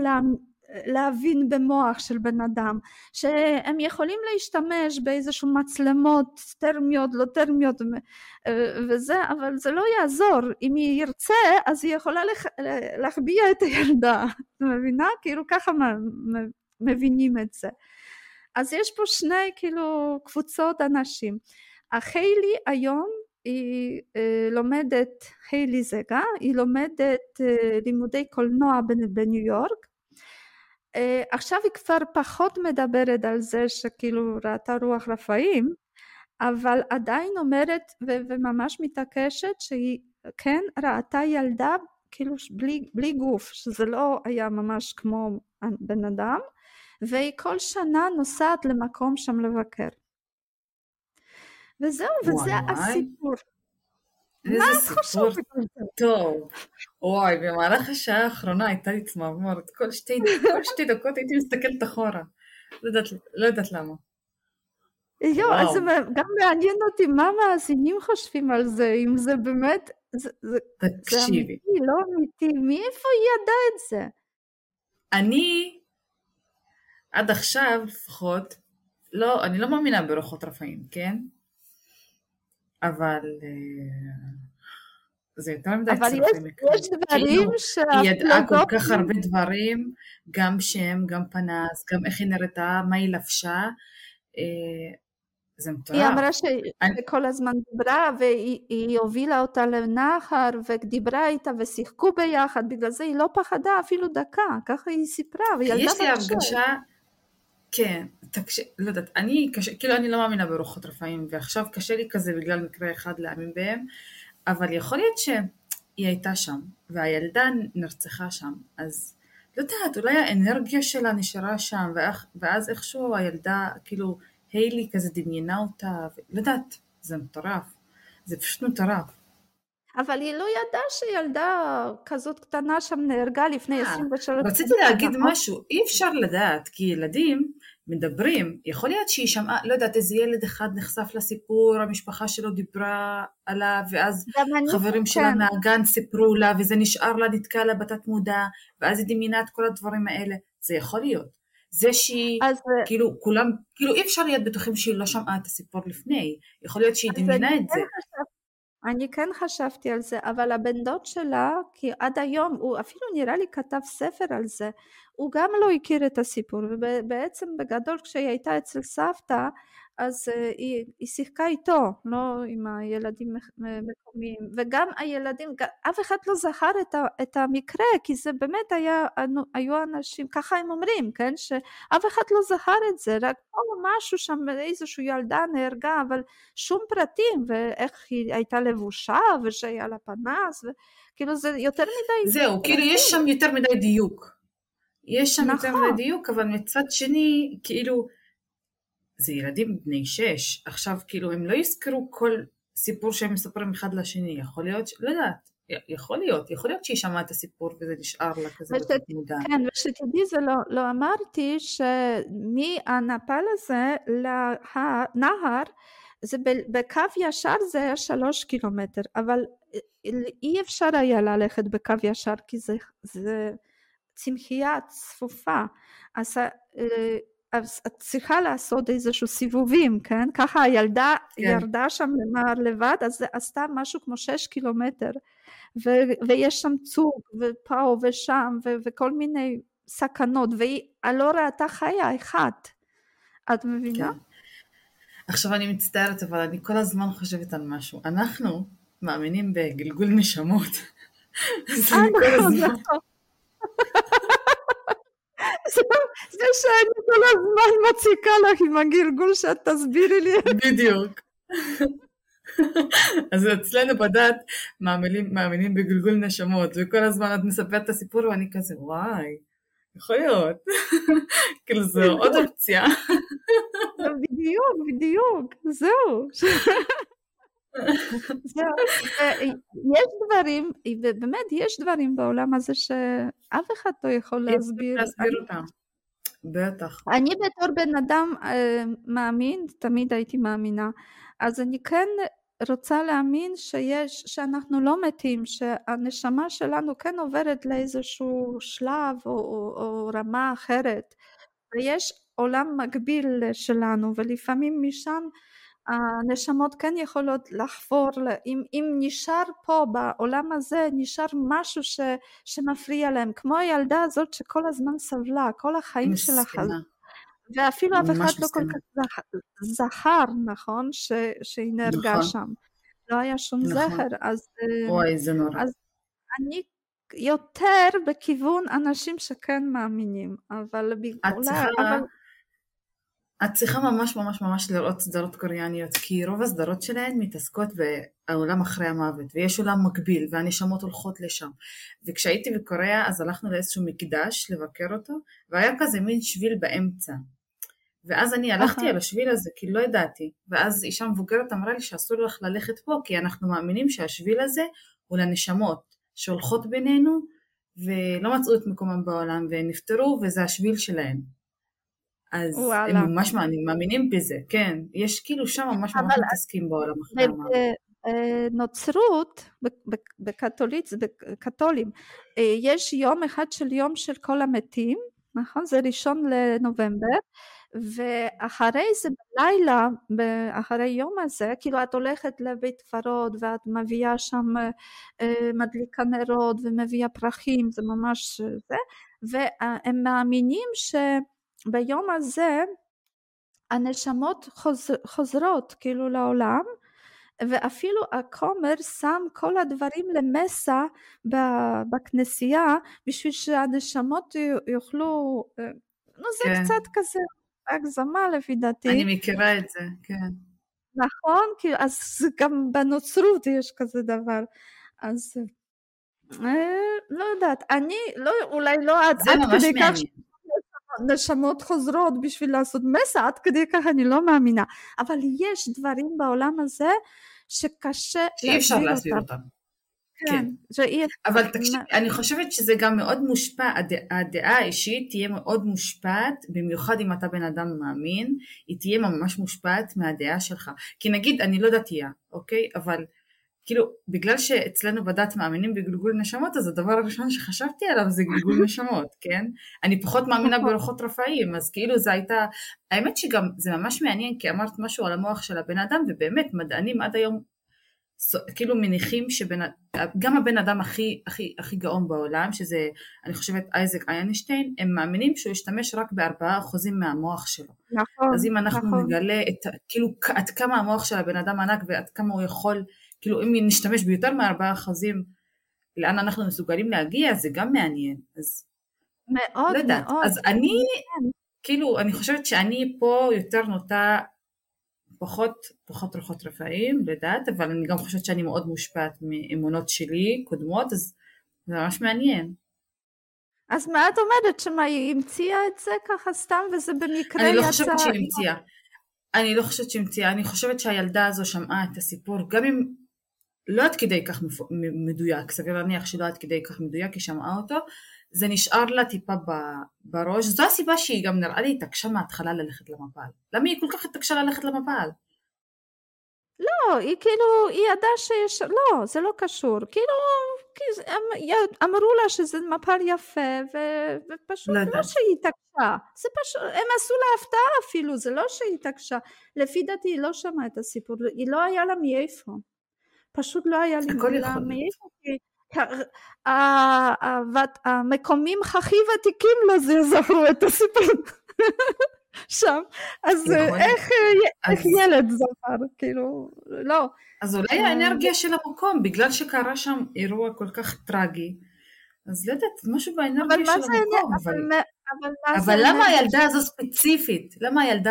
להבין במוח של בן אדם, שהם יכולים להשתמש באיזשהו מצלמות, טרמיות, לא טרמיות וזה, אבל זה לא יעזור, אם היא ירצה, אז היא יכולה להחביע את הילדה, מבינה? כאילו ככה מבינים את זה. אז יש פה שני כאילו קבוצות אנשים. החיילי היום, היא לומדת, היילי זגה, היא לומדת לימודי קולנוע בניו יורק, עכשיו היא כבר פחות מדברת על זה שכאילו ראתה רוח רפאים, אבל עדיין אומרת וממש מתעקשת שהיא כן ראתה ילדה כאילו בלי גוף, שזה לא היה ממש כמו בן אדם, והיא כל שנה נוסעת למקום שם לבקר. וזהו, וזה הסיפור. איזה סיפור טוב. וואי, במהלך השעה האחרונה הייתה לי צמרמורת, כל שתי דקות הייתי מסתכלת אחורה, לא יודעת למה. אז גם מעניין אותי מה מאזינים חושבים על זה, אם זה באמת, זה אמיתי, לא אמיתי, מאיפה היא ידעה את זה? אני, עד עכשיו לפחות, לא, אני לא מאמינה ברוחות רפאים, כן? אבל זה יותר מדי צרכים. אבל יש דברים שהפלוגות... היא ידעה כל כך הרבה דברים, גם שם, גם פנס, גם איך היא נראתה, מה היא לבשה, זה מטורף. היא אמרה שכל הזמן דיברה, והיא הובילה אותה לנחר, ודיברה איתה, ושיחקו ביחד, בגלל זה היא לא פחדה אפילו דקה, ככה היא סיפרה, והיא ילדה בקשה. יש לי הרגשה, כן, לא יודעת, אני לא מאמינה ברוחות רפאים, ועכשיו קשה לי כזה בגלל מקרה אחד להאמין בהם, אבל יכול להיות שהיא הייתה שם, והילדה נרצחה שם, אז לא יודעת, אולי האנרגיה שלה נשארה שם, ואז איכשהו הילדה, כאילו, היילי כזה דמיינה אותה, לא יודעת, זה מטורף, זה פשוט מטורף. אבל היא לא ידעה שילדה כזאת קטנה שם נהרגה לפני 23. רציתי להגיד משהו, אי אפשר לדעת, כי ילדים מדברים, יכול להיות שהיא שמעה, לא יודעת, איזה ילד אחד נחשף לסיפור, המשפחה שלו דיברה עליו, ואז חברים שלה מהגן סיפרו לה, וזה נשאר לה, נתקע לה בתת מודע, ואז היא דמיינה את כל הדברים האלה, זה יכול להיות. זה שהיא, כאילו, כולם, כאילו אי אפשר להיות בטוחים שהיא לא שמעה את הסיפור לפני, יכול להיות שהיא דמיינה את זה. אני כן חשבתי על זה, אבל הבן דוד שלה, כי עד היום, הוא אפילו נראה לי כתב ספר על זה, הוא גם לא הכיר את הסיפור, ובעצם בגדול כשהיא הייתה אצל סבתא, אז היא שיחקה איתו, לא עם הילדים מקומיים, וגם הילדים, אף אחד לא זכר את המקרה, כי זה באמת היו אנשים, ככה הם אומרים, כן, שאף אחד לא זכר את זה, רק משהו שם, איזושהי ילדה נהרגה, אבל שום פרטים, ואיך היא הייתה לבושה, ושהיה לה פנס, כאילו זה יותר מדי... זהו, כאילו יש שם יותר מדי דיוק, אבל מצד שני, כאילו... זה ילדים בני 6, עכשיו כאילו הם לא יזכרו כל סיפור שהם מספרים אחד לשני, יכול להיות, לא יודעת, יכול להיות שהיא שמעה את הסיפור וזה נשאר לה כזה בתמודה. כן, ושתדעי זה לא אמרתי שמהנפל הזה לנהר, זה בקו ישר זה היה 3 קילומטר, אבל אי אפשר היה ללכת בקו ישר, כי זה צמחייה צפופה, אז אז את צריכה לעשות איזשהו סיבובים, כן? ככה הילדה ירדה שם למער לבד, אז זה עשתה משהו כמו 6 קילומטר, ויש שם צוג, ופאו ושם, וכל מיני סכנות, והיא לא ראתה חיה אחת. את מבינה? עכשיו אני מצטערת, אבל אני כל הזמן חושבת על משהו. אנחנו מאמינים בגלגול נשמות. זה כל הזמן. זה שאני כל הזמן מציקה לך עם הגלגול שאת תסבירי לי. בדיוק. אז אצלנו בדת מאמינים בגלגול נשמות, וכל הזמן את מספרת את הסיפור ואני כזה וואי, יכול להיות. כאילו זו עוד אופציה. בדיוק, זהו. יש דברים, באמת יש דברים בעולם הזה שאף אחד לא יכול להסביר אותם. בטח. אני בתור בן אדם מאמין, תמיד הייתי מאמינה, אז אני כן רוצה להאמין שאנחנו לא מתים, שהנשמה שלנו כן עוברת לאיזשהו שלב או רמה אחרת, ויש עולם מקביל שלנו, ולפעמים משם הנשמות כן יכולות לחפור, אם נשאר פה בעולם הזה, נשאר משהו שמפריע להם, כמו הילדה הזאת שכל הזמן סבלה, כל החיים שלה חזרה, ואפילו אף אחד לא כל כך זכר, נכון, שהיא נהרגה שם, לא היה שום זכר, אז אני יותר בכיוון אנשים שכן מאמינים, אבל אולי... את צריכה ממש ממש ממש לראות סדרות קוריאניות, כי רוב הסדרות שלהן מתעסקות בעולם אחרי המוות, ויש עולם מקביל, והנשמות הולכות לשם. וכשהייתי בקוריאה, אז הלכנו לאיזשהו מקדש לבקר אותו, והיה כזה מין שביל באמצע. ואז אני הלכתי על השביל הזה, כי לא ידעתי, ואז אישה מבוגרת אמרה לי שאסור לך ללכת פה, כי אנחנו מאמינים שהשביל הזה הוא לנשמות שהולכות בינינו, ולא מצאו את מקומם בעולם, ונפטרו, וזה השביל שלהן. אז וואלה. הם ממש מאמינים בזה, כן, יש כאילו שם ממש ממש מתעסקים בעולם אחרי המוות. נוצרות, בקתולים, יש יום אחד של כל המתים, נכון? זה 1 לנובמבר, ואחרי זה בלילה, אחרי יום הזה, כאילו את הולכת לבית קברות ואת מביאה שם, מדליקה נרות ומביאה פרחים, זה ממש זה, והם מאמינים שביום הזה הנשמות חוזרות כאילו לעולם, ואפילו הכומר שם כל הדברים למסע בכנסייה, בשביל שהנשמות יוכלו, נו זה כן. קצת כזה הגזמה לפי דעתי. אני מכירה את זה, כן. נכון, כאילו, אז גם בנוצרות יש כזה דבר, אז לא יודעת, אני לא, אולי לא עד כדי כך נשמות חוזרות בשביל לעשות מסע, עד כדי כך אני לא מאמינה, אבל יש דברים בעולם הזה שקשה שאי אפשר להסביר אותם. כן, אבל תקשיב, אני חושבת שזה גם מאוד מושפע, הדעה האישית תהיה מאוד מושפעת, במיוחד אם אתה בן אדם מאמין, היא תהיה ממש מושפעת מהדעה שלך, כי נגיד אני לא דתייה, אוקיי, אבל כאילו בגלל שאצלנו בדת מאמינים בגלגול נשמות, אז הדבר הראשון שחשבתי עליו זה גלגול נשמות, כן? אני פחות מאמינה ברוחות רפאים, אז כאילו זה הייתה, האמת שגם זה ממש מעניין, כי אמרת משהו על המוח של הבן אדם, ובאמת מדענים עד היום, כאילו מניחים שגם הבן אדם הכי גאון בעולם, שזה אני חושבת אייזק איינשטיין, הם מאמינים שהוא ישתמש רק ב4% מהמוח שלו. נכון. אז אם אנחנו נגלה כאילו עד כמה המוח של הבן אדם ענק, ועד כמה הוא יכול, כאילו אם נשתמש ביותר מ4%, לאן אנחנו מסוגלים להגיע, זה גם מעניין. אז מאוד מאוד. אז אני, כאילו, אני חושבת שאני פה יותר נוטה, פחות רוחות רפאים, לדעת, אבל אני גם חושבת שאני מאוד מושפעת מאמונות שלי, קודמות, אז זה ממש מעניין. אז מה את אומרת, שמה היא המציאה את זה ככה סתם, וזה במקרה יצא? אני לא חושבת שהיא המציאה. אני חושבת שהילדה הזו שמעה את הסיפור, גם אם לא עד כדי כך מדויק, סביר להניח שלא עד כדי כך מדויק, היא שמעה אותו, זה נשאר לה טיפה בראש, זו הסיבה שהיא גם נראה לי התעקשה מההתחלה ללכת למפל. למה היא כל כך התעקשה ללכת למפל? לא, היא כאילו, היא ידעה שיש, לא, זה לא קשור, כאילו, אמרו לה שזה מפל יפה, ופשוט לא שהיא התעקשה, זה פשוט, הם עשו לה הפתעה אפילו, זה לא שהיא התעקשה, לפי דעתי היא לא שמעה את הסיפור, היא לא היה לה מאיפה, פשוט לא היה לה מאיפה, המקומים הכי ותיקים לא זכרו את הסיפור שם, אז איך ילד זכר, כאילו, לא. אז אולי האנרגיה של המקום, בגלל שקרה שם אירוע כל כך טרגי, אז לא יודעת, משהו באנרגיה של המקום. אבל למה הילדה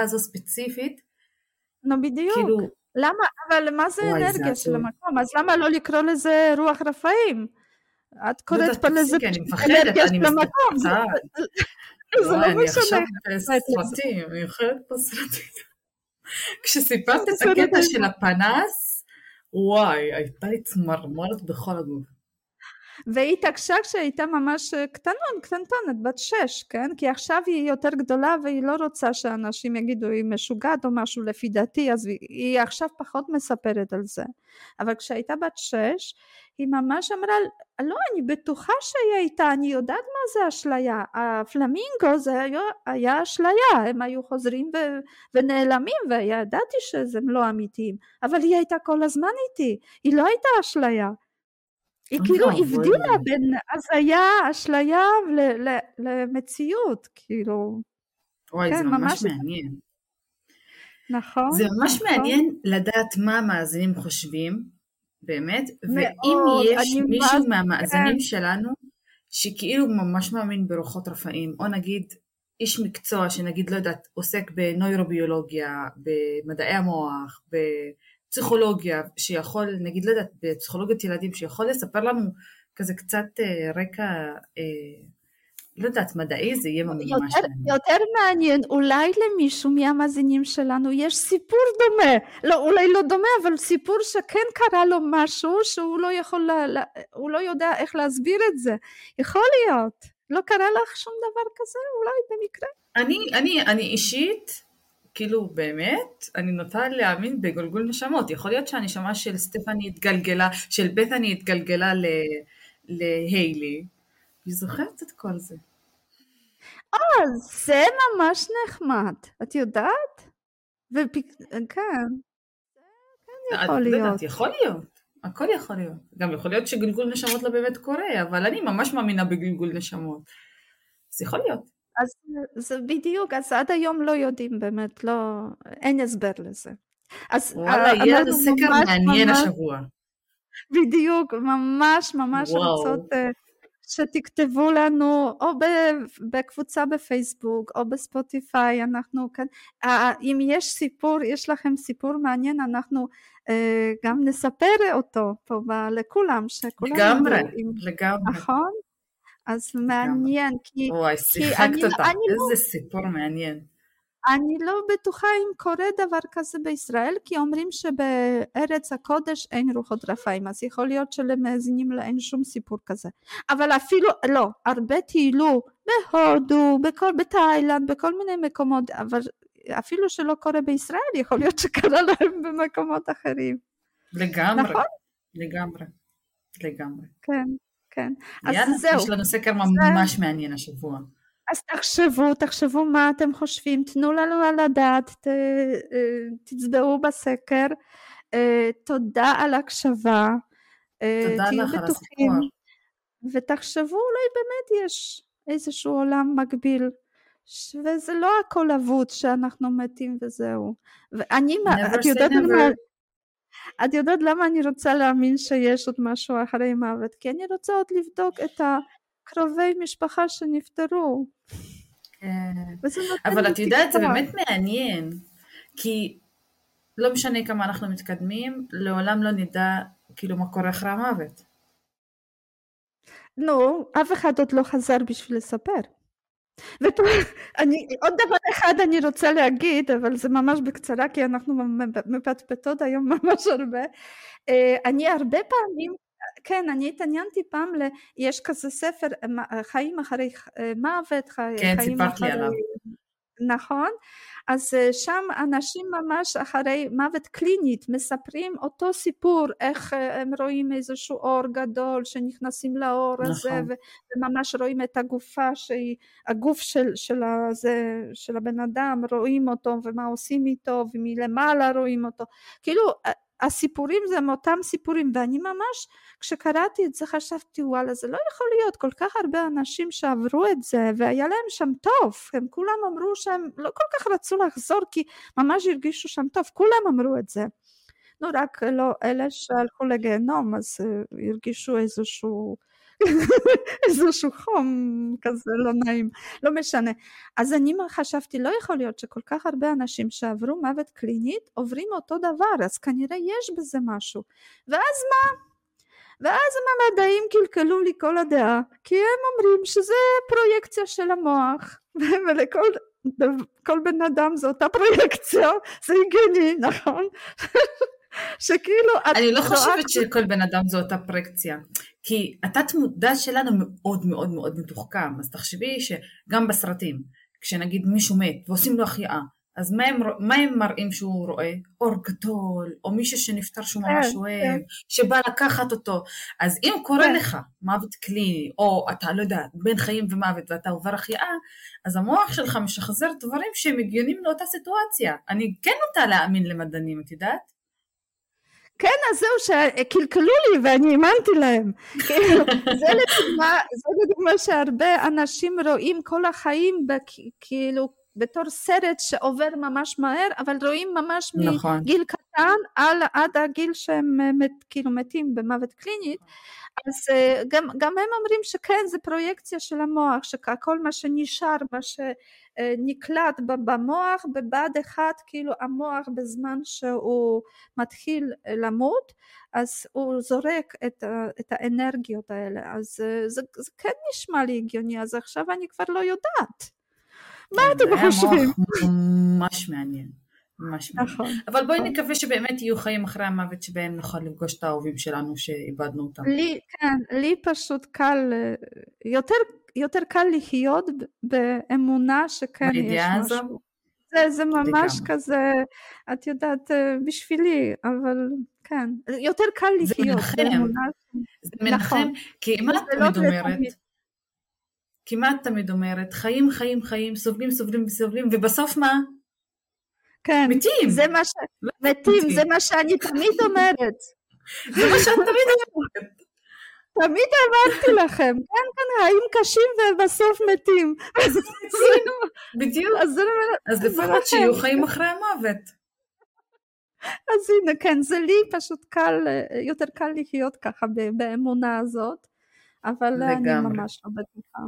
הזו ספציפית? נו בדיוק. כאילו, למה, אבל מה זה אנרגיה של המקום? אז למה לא לקרוא לזה רוח רפאים? את קוראת פה לזה אנרגיה של המקום. זה לא משנה. אני אוכלת פה סרטים. כשסיפרת את הקטע של הפנס, וואי, הייתה לי צמרמורת בכל הגוף. והיא התעקשה כשהייתה ממש קטנטונת, בת 6, כן? כי עכשיו היא יותר גדולה והיא לא רוצה שאנשים יגידו היא משוגעת או משהו לפי דעתי, אז היא עכשיו פחות מספרת על זה. אבל כשהייתה בת 6, היא ממש אמרה, לא, אני בטוחה שהיא הייתה, אני יודעת מה זה אשליה, הפלמינגו זה היה אשליה, הם היו חוזרים ונעלמים, וידעתי שזה לא אמיתיים, אבל היא הייתה כל הזמן איתי, היא לא הייתה אשליה. היא כאילו הבדילה בין הזיה, אשליה למציאות, כאילו. אוי, זה ממש מעניין. נכון. זה ממש מעניין לדעת מה המאזינים חושבים, באמת, ואם יש מישהו מהמאזינים שלנו, שכאילו ממש מאמין ברוחות רפאים, או נגיד איש מקצוע שנגיד, לא יודעת, עוסק בנוירוביולוגיה, במדעי המוח, פסיכולוגיה שיכול, נגיד לדעת, בפסיכולוגיית ילדים שיכול לספר לנו כזה קצת רקע, לא יודעת, מדעי, זה יהיה ממש יותר מעניין, אולי למישהו מהמאזינים שלנו יש סיפור דומה, לא, אולי לא דומה, אבל סיפור שכן קרה לו משהו שהוא לא יכול, הוא לא יודע איך להסביר את זה, יכול להיות, לא קרה לך שום דבר כזה, אולי במקרה. אני אישית, כאילו באמת, אני נוטה להאמין בגלגול נשמות, יכול להיות שהנשמה של סטפני התגלגלה, של בטני התגלגלה להיילי, היא זוכרת את כל זה. זה ממש נחמד, את יודעת? כן, יכול להיות. יכול להיות, הכל יכול להיות. גם יכול להיות שגלגול נשמות לא באמת קורה, אבל אני ממש מאמינה בגלגול נשמות. זה יכול להיות. אז זה בדיוק, אז עד היום לא יודעים באמת, אין הסבר לזה. וואלה, יהיה סקר מעניין השבוע. בדיוק, ממש ממש רוצות שתכתבו לנו או בקבוצה בפייסבוק או בספוטיפיי, אנחנו כאן, אם יש סיפור, יש לכם סיפור מעניין, אנחנו גם נספר אותו פה לכולם, שכולם לגמרי, לגמרי. נכון? אז מעניין, כי שיחקת אותה, איזה סיפור מעניין. אני לא בטוחה אם קורה דבר כזה בישראל, כי אומרים שבארץ הקודש אין רוחות רפאים, אז יכול להיות שלמאזינים לה אין שום סיפור כזה. אבל אפילו, לא, הרבה טיילו בהודו, בתאילנד, בכל מיני מקומות, אבל אפילו שלא קורה בישראל, יכול להיות שקרה להם במקומות אחרים. לגמרי, נכון? לגמרי, לגמרי. כן, כן. יאללה, יש לנו סקר ממש מעניין השבוע. אז תחשבו מה אתם חושבים, תנו לנו לדעת, תצבעו בסקר, תודה על הקשבה, תהיו בטוחים, ותחשבו אולי באמת יש איזשהו עולם מקביל, וזה לא הכל אבוד שאנחנו מתים וזהו, ואני, את יודעת למה אני רוצה להאמין שיש עוד משהו אחרי מוות, כי אני רוצה עוד לבדוק את קרובי משפחה שנפטרו. אבל את יודעת, זה באמת מעניין, כי לא משנה כמה אנחנו מתקדמים, לעולם לא נדע כאילו מה קורה אחרי המוות. נו, אף אחד עוד לא חזר בשביל לספר. עוד דבר אחד אני רוצה להגיד, אבל זה ממש בקצרה, כי אנחנו מפטפטות היום ממש הרבה. אני הרבה פעמים כן, אני התעניינתי פעם, יש כזה ספר, חיים אחרי מוות, כן, סיפרת לי עליו. נכון, אז שם אנשים ממש אחרי מוות קלינית, מספרים אותו סיפור, איך הם רואים איזשהו אור גדול, שנכנסים לאור הזה, וממש רואים את הגופה, הגוף של הבן אדם, רואים אותו, ומה עושים איתו, ומלמעלה רואים אותו, כאילו, הסיפורים זה מאותם סיפורים, ואני ממש כשקראתי את זה חשבתי וואלה זה לא יכול להיות, כל כך הרבה אנשים שעברו את זה והיה להם שם טוב, הם כולם אמרו שהם לא כל כך רצו לחזור כי ממש הרגישו שם טוב, כולם אמרו את זה, נו רק לא אלה שהלכו לגיהנום אז הרגישו איזשהו חום כזה לא נעים, לא משנה. אז אני חשבתי לא יכול להיות שכל כך הרבה אנשים שעברו מוות קלינית עוברים אותו דבר, אז כנראה יש בזה משהו. ואז המדעים קלקלו לי כל הדעה, כי הם אומרים שזה פרויקציה של המוח, ולכל בן אדם זה אותה פרויקציה, זה הגיוני, נכון? שכאילו אני לא חושבת שכל בן אדם זו אותה פרויקציה, כי התת מודע שלנו מאוד מאוד מאוד מתוחכם, אז תחשבי שגם בסרטים, כשנגיד מישהו מת ועושים לו החייאה, אז מה הם מראים שהוא רואה? אור גדול, או מישהו שנפטר שהוא ממש אוהב, שבא לקחת אותו, אז אם קורה לך מוות קליני, או אתה לא יודע, בין חיים ומוות ואתה עובר החייאה, אז המוח שלך משחזר דברים שהם הגיונים לאותה סיטואציה, אני כן נוטה להאמין למדענים, את יודעת? כן, אז זהו שקלקלו לי ואני האמנתי להם. זה לדוגמה שהרבה אנשים רואים כל החיים בתור סרט שעובר ממש מהר, אבל רואים ממש מגיל קטן עד הגיל שהם מתים במוות קלינית, אז גם הם אומרים שכן, זה פרויקציה של המוח, שכל מה שנשאר, מה שנקלט במוח, בבד אחד, כאילו המוח בזמן שהוא מתחיל למות, אז הוא זורק את האנרגיות האלה, אז זה כן נשמע לי הגיוני, אז עכשיו אני כבר לא יודעת. מה אתם חושבים? ממש מעניין. אבל בואי נקווה שבאמת יהיו חיים אחרי המוות שבהם נוכל לפגוש את האהובים שלנו שאיבדנו אותם. לי פשוט קל, יותר קל לחיות באמונה שכן יש משהו. זה ממש כזה, את יודעת, בשבילי, אבל כן, יותר קל לחיות באמונה. זה מנחם, כי מה את אומרת? כמעט תמיד אומרת, חיים, חיים, חיים, סובלים, סובלים, סובלים, ובסוף מה? כן. מתים. זה מה ש... מתים, זה מה שאני תמיד אומרת. זה מה שאני תמיד אומרת. תמיד אמרתי לכם, כן, כן, חיים קשים ובסוף מתים. בדיוק. אז לפחות שיהיו חיים אחרי המוות. אז הנה, כן, זה לי פשוט קל, יותר קל לחיות ככה באמונה הזאת, אבל לגמרי. אני ממש לא בטוחה,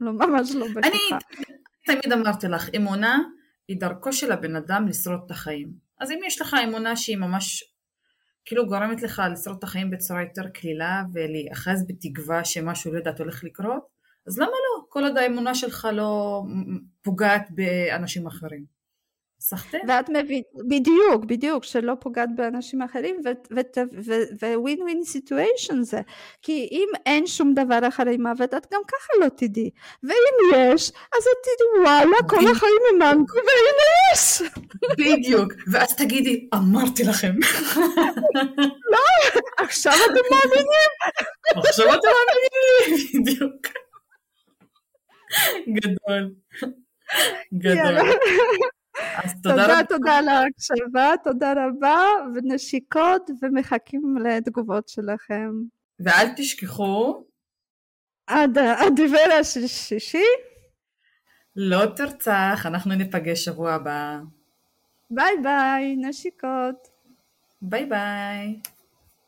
לא ממש לא בטוחה. אני תמיד אמרתי לך, אמונה היא דרכו של הבן אדם לשרוד את החיים. אז אם יש לך אמונה שהיא ממש, כאילו גורמת לך לשרוד את החיים בצורה יותר קלילה, ולהיאחז בתקווה שמשהו לא יודעת הולך לקרות, אז למה לא? כל עוד האמונה שלך לא פוגעת באנשים אחרים. ואת מבינה, בדיוק, בדיוק, שלא פוגעת באנשים אחרים, ווין ווין סיטואשן זה, כי אם אין שום דבר אחרי מוות, את גם ככה לא תדעי, ואם יש, אז את תדעי, וואלה, כל החיים אמנתי, והנה יש. בדיוק, ואז תגידי, אמרתי לכם. לא, עכשיו אתם מאמינים. עכשיו אתם מאמינים, בדיוק. גדול. גדול. תודה על ההקשבה, תודה רבה, ונשיקות, ומחכים לתגובות שלכם. ואל תשכחו, עד הדבר השישי, לא תרצח, אנחנו ניפגש שבוע הבא. ביי ביי, נשיקות. ביי ביי.